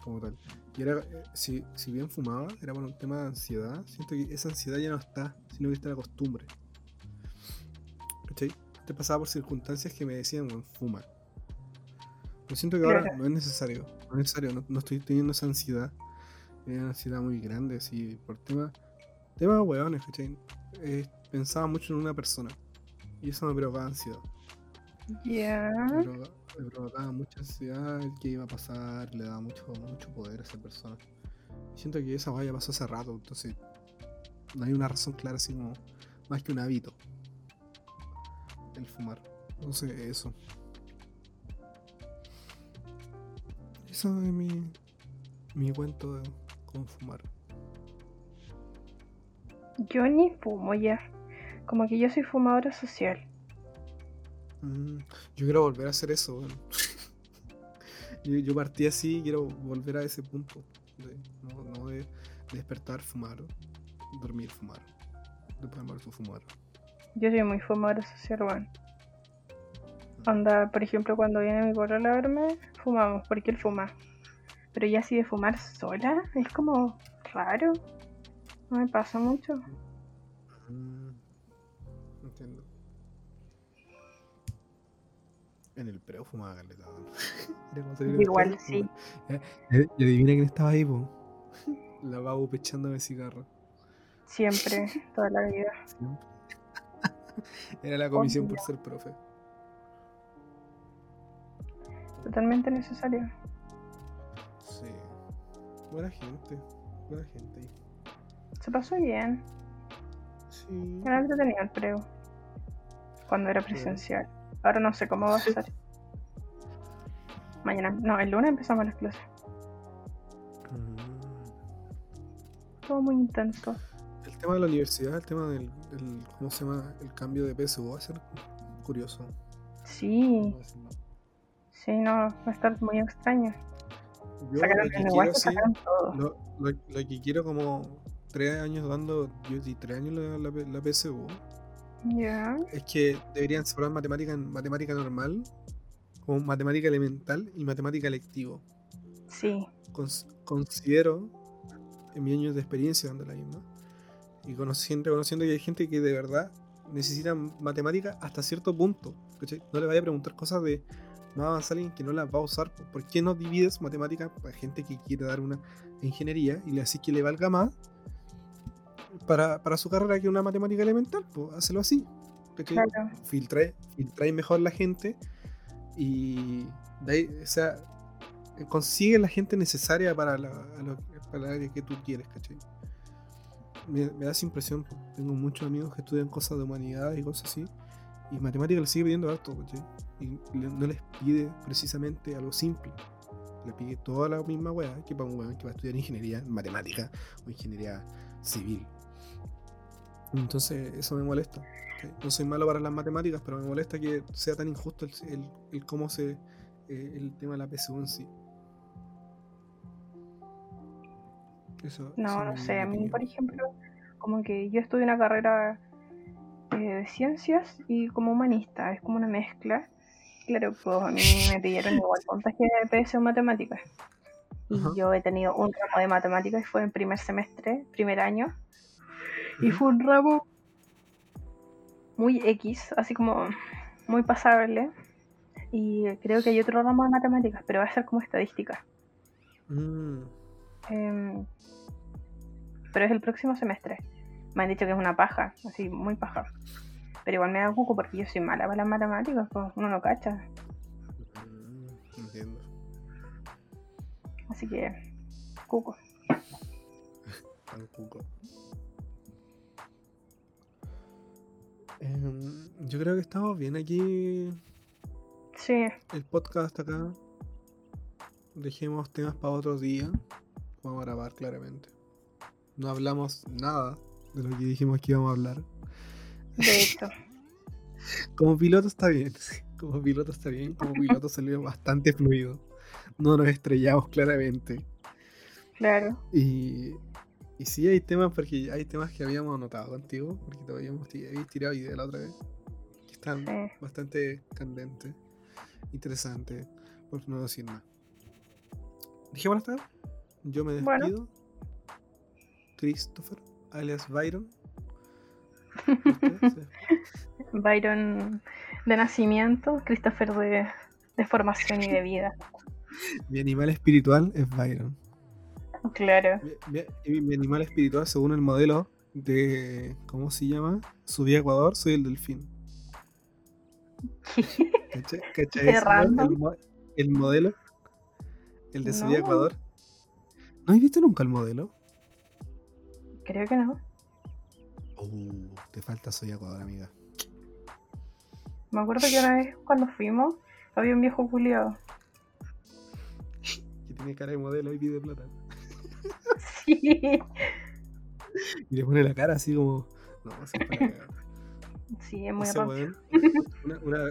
Como tal. Y era, si bien fumaba, era por un tema de ansiedad. Siento que esa ansiedad ya no está, sino que está la costumbre. ¿Cachai? Te pasaba por circunstancias que me decían, bueno, fuma. Pero siento que ahora no es necesario. No es necesario, no estoy teniendo esa ansiedad. Era una ansiedad muy grande, sí, por temas huevones, ¿cachai? Pensaba mucho en una persona. Y eso me provocaba ansiedad. Ya. Yeah. Me provocaba mucha ansiedad el que iba a pasar, le daba mucho poder a esa persona. Siento que esa valla pasó hace rato, entonces no hay una razón clara, sino más que un hábito. El fumar. Entonces, eso. Eso es mi cuento de cómo fumar. Yo ni fumo ya. Como que yo soy fumadora social. Yo quiero volver a hacer eso, bueno. Yo partí así y quiero volver a ese punto de, no de despertar, fumar, dormir, fumar, después de fumar. Yo soy muy fumadora social, bueno. Anda, por ejemplo, cuando viene mi polola a verme, fumamos, porque él fuma. Pero ya así de fumar sola, es como raro. No me pasa mucho. Entiendo. En el preo fumaba caleta. Igual, sí. Y adivina quién estaba ahí, po. La Babu pechándome cigarro. Siempre, toda la vida. Siempre. Era la comisión por ser profe. Totalmente necesario. Sí. Buena gente. Se pasó bien. Sí. Era entretenido el preo. Cuando era presencial. Ahora no sé cómo va a ser. Mañana, no, el lunes empezamos las clases. Todo muy intenso. El tema de la universidad, el tema del ¿cómo se llama? El cambio de peso va a ser curioso. Sí. Sí, no, va a estar muy extraño. Yo sacaron el lenguaje, sí, sacaron todo. Lo que quiero como 3 años dando, yo di 3 años la PSU. Yeah. Es que deberían separar matemática normal, como matemática elemental y matemática electivo. Sí. Considero, en mis años de experiencia dando la misma, y reconociendo que hay gente que de verdad necesita matemática hasta cierto punto. ¿Cachai? No le vaya a preguntar cosas de más avanzar a alguien que no las va a usar. ¿Por qué no divides matemática para gente que quiere dar una ingeniería y así que le valga más? Para su carrera que una matemática elemental, pues hazlo así. Claro. Filtra mejor la gente y de ahí, o sea, consigue la gente necesaria para la área que tú quieres, ¿cachai? Me da esa impresión, pues. Tengo muchos amigos que estudian cosas de humanidades y cosas así, y matemática le sigue pidiendo harto, ¿cachai? y no les pide precisamente algo simple. Le pide toda la misma weá que para un weón que va a estudiar ingeniería matemática o ingeniería civil. Entonces eso me molesta. No soy malo para las matemáticas, pero me molesta que sea tan injusto el cómo se el tema de la PSU en sí. Eso, no sé, a mí por ejemplo, como que yo estudié una carrera de ciencias y como humanista, es como una mezcla. Claro, pues a mí me pidieron igual puntaje de PS en matemáticas. Y yo he tenido un ramo de matemáticas y fue en primer semestre, primer año. Y fue un ramo muy X, así como muy pasable. Y creo que hay otro ramo de matemáticas, pero va a ser como estadística. Pero es el próximo semestre. Me han dicho que es una paja, así muy paja. Pero igual me da un cuco porque yo soy mala para las matemáticas, pues uno no cacha. Entiendo. Así que, cuco. Tan cuco. Yo creo que estamos bien aquí. Sí. El podcast acá. Dejemos temas para otro día. Vamos a grabar claramente. No hablamos nada de lo que dijimos que íbamos a hablar. De esto. Como piloto está bien. Como piloto está bien. Como piloto salió bastante fluido. No nos estrellamos claramente. Claro. Y sí hay temas, porque hay temas que habíamos anotado contigo, porque te habíamos tirado idea la otra vez. Que están bastante candentes. Interesantes. Por no decir nada. Dijimos hasta ahora. Yo me despido. Bueno. Christopher, alias Byron. Byron de nacimiento, Christopher de formación y de vida. Mi animal espiritual es Byron. Claro. Mi animal espiritual, según el modelo de, ¿cómo se llama? Subí a Ecuador, soy el delfín. ¿Qué? ¿Qué random? El modelo, el de Subí a Ecuador. ¿No has visto nunca el modelo? Creo que no. Te falta Soy Ecuador, amiga. Me acuerdo que una vez cuando fuimos había un viejo culiado que tiene cara de modelo y pide plata. Sí. Y le pone la cara así como... No, así para... Sí, es muy rápido.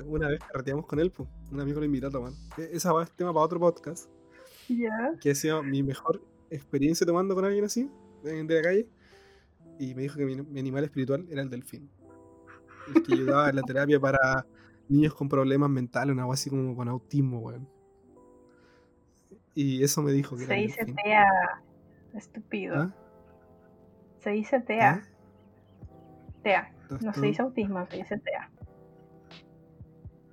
Una vez carreteamos con él, pues. Un amigo lo invitó a tomar. Esa va es tema para otro podcast. Ya. Yeah. Que ha sido mi mejor experiencia tomando con alguien así, de la calle. Y me dijo que mi animal espiritual era el delfín. El que ayudaba en la terapia para niños con problemas mentales, una cosa así como con autismo, weón. Y eso me dijo que se era dice delfín. Tea, estúpido. ¿Ah? Se dice tea. Tea. No se dice autismo, se dice tea.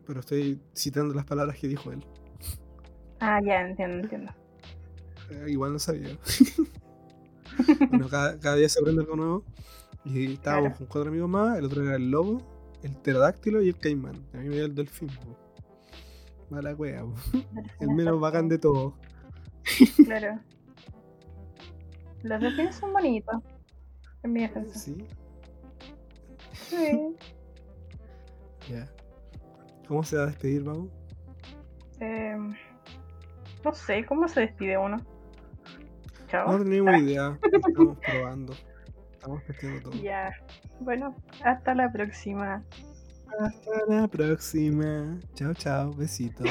Pero estoy citando las palabras que dijo él. Ah, ya, entiendo. Igual no sabía. Bueno, cada día se aprende algo nuevo. Y estábamos con cuatro amigos más. El otro era el lobo, el pterodáctilo y el caimán. A mí me dio el delfín, po. Mala wea, po. El menos bacán de todos. Claro. Los delfines son bonitos. En mi defensa. Sí. Ya. ¿Cómo se va a despedir, Babu? No sé, ¿cómo se despide uno? Chao. No tenemos idea, estamos probando. Estamos testeando todo. Ya. Bueno, hasta la próxima. Hasta la próxima. Chao, besitos.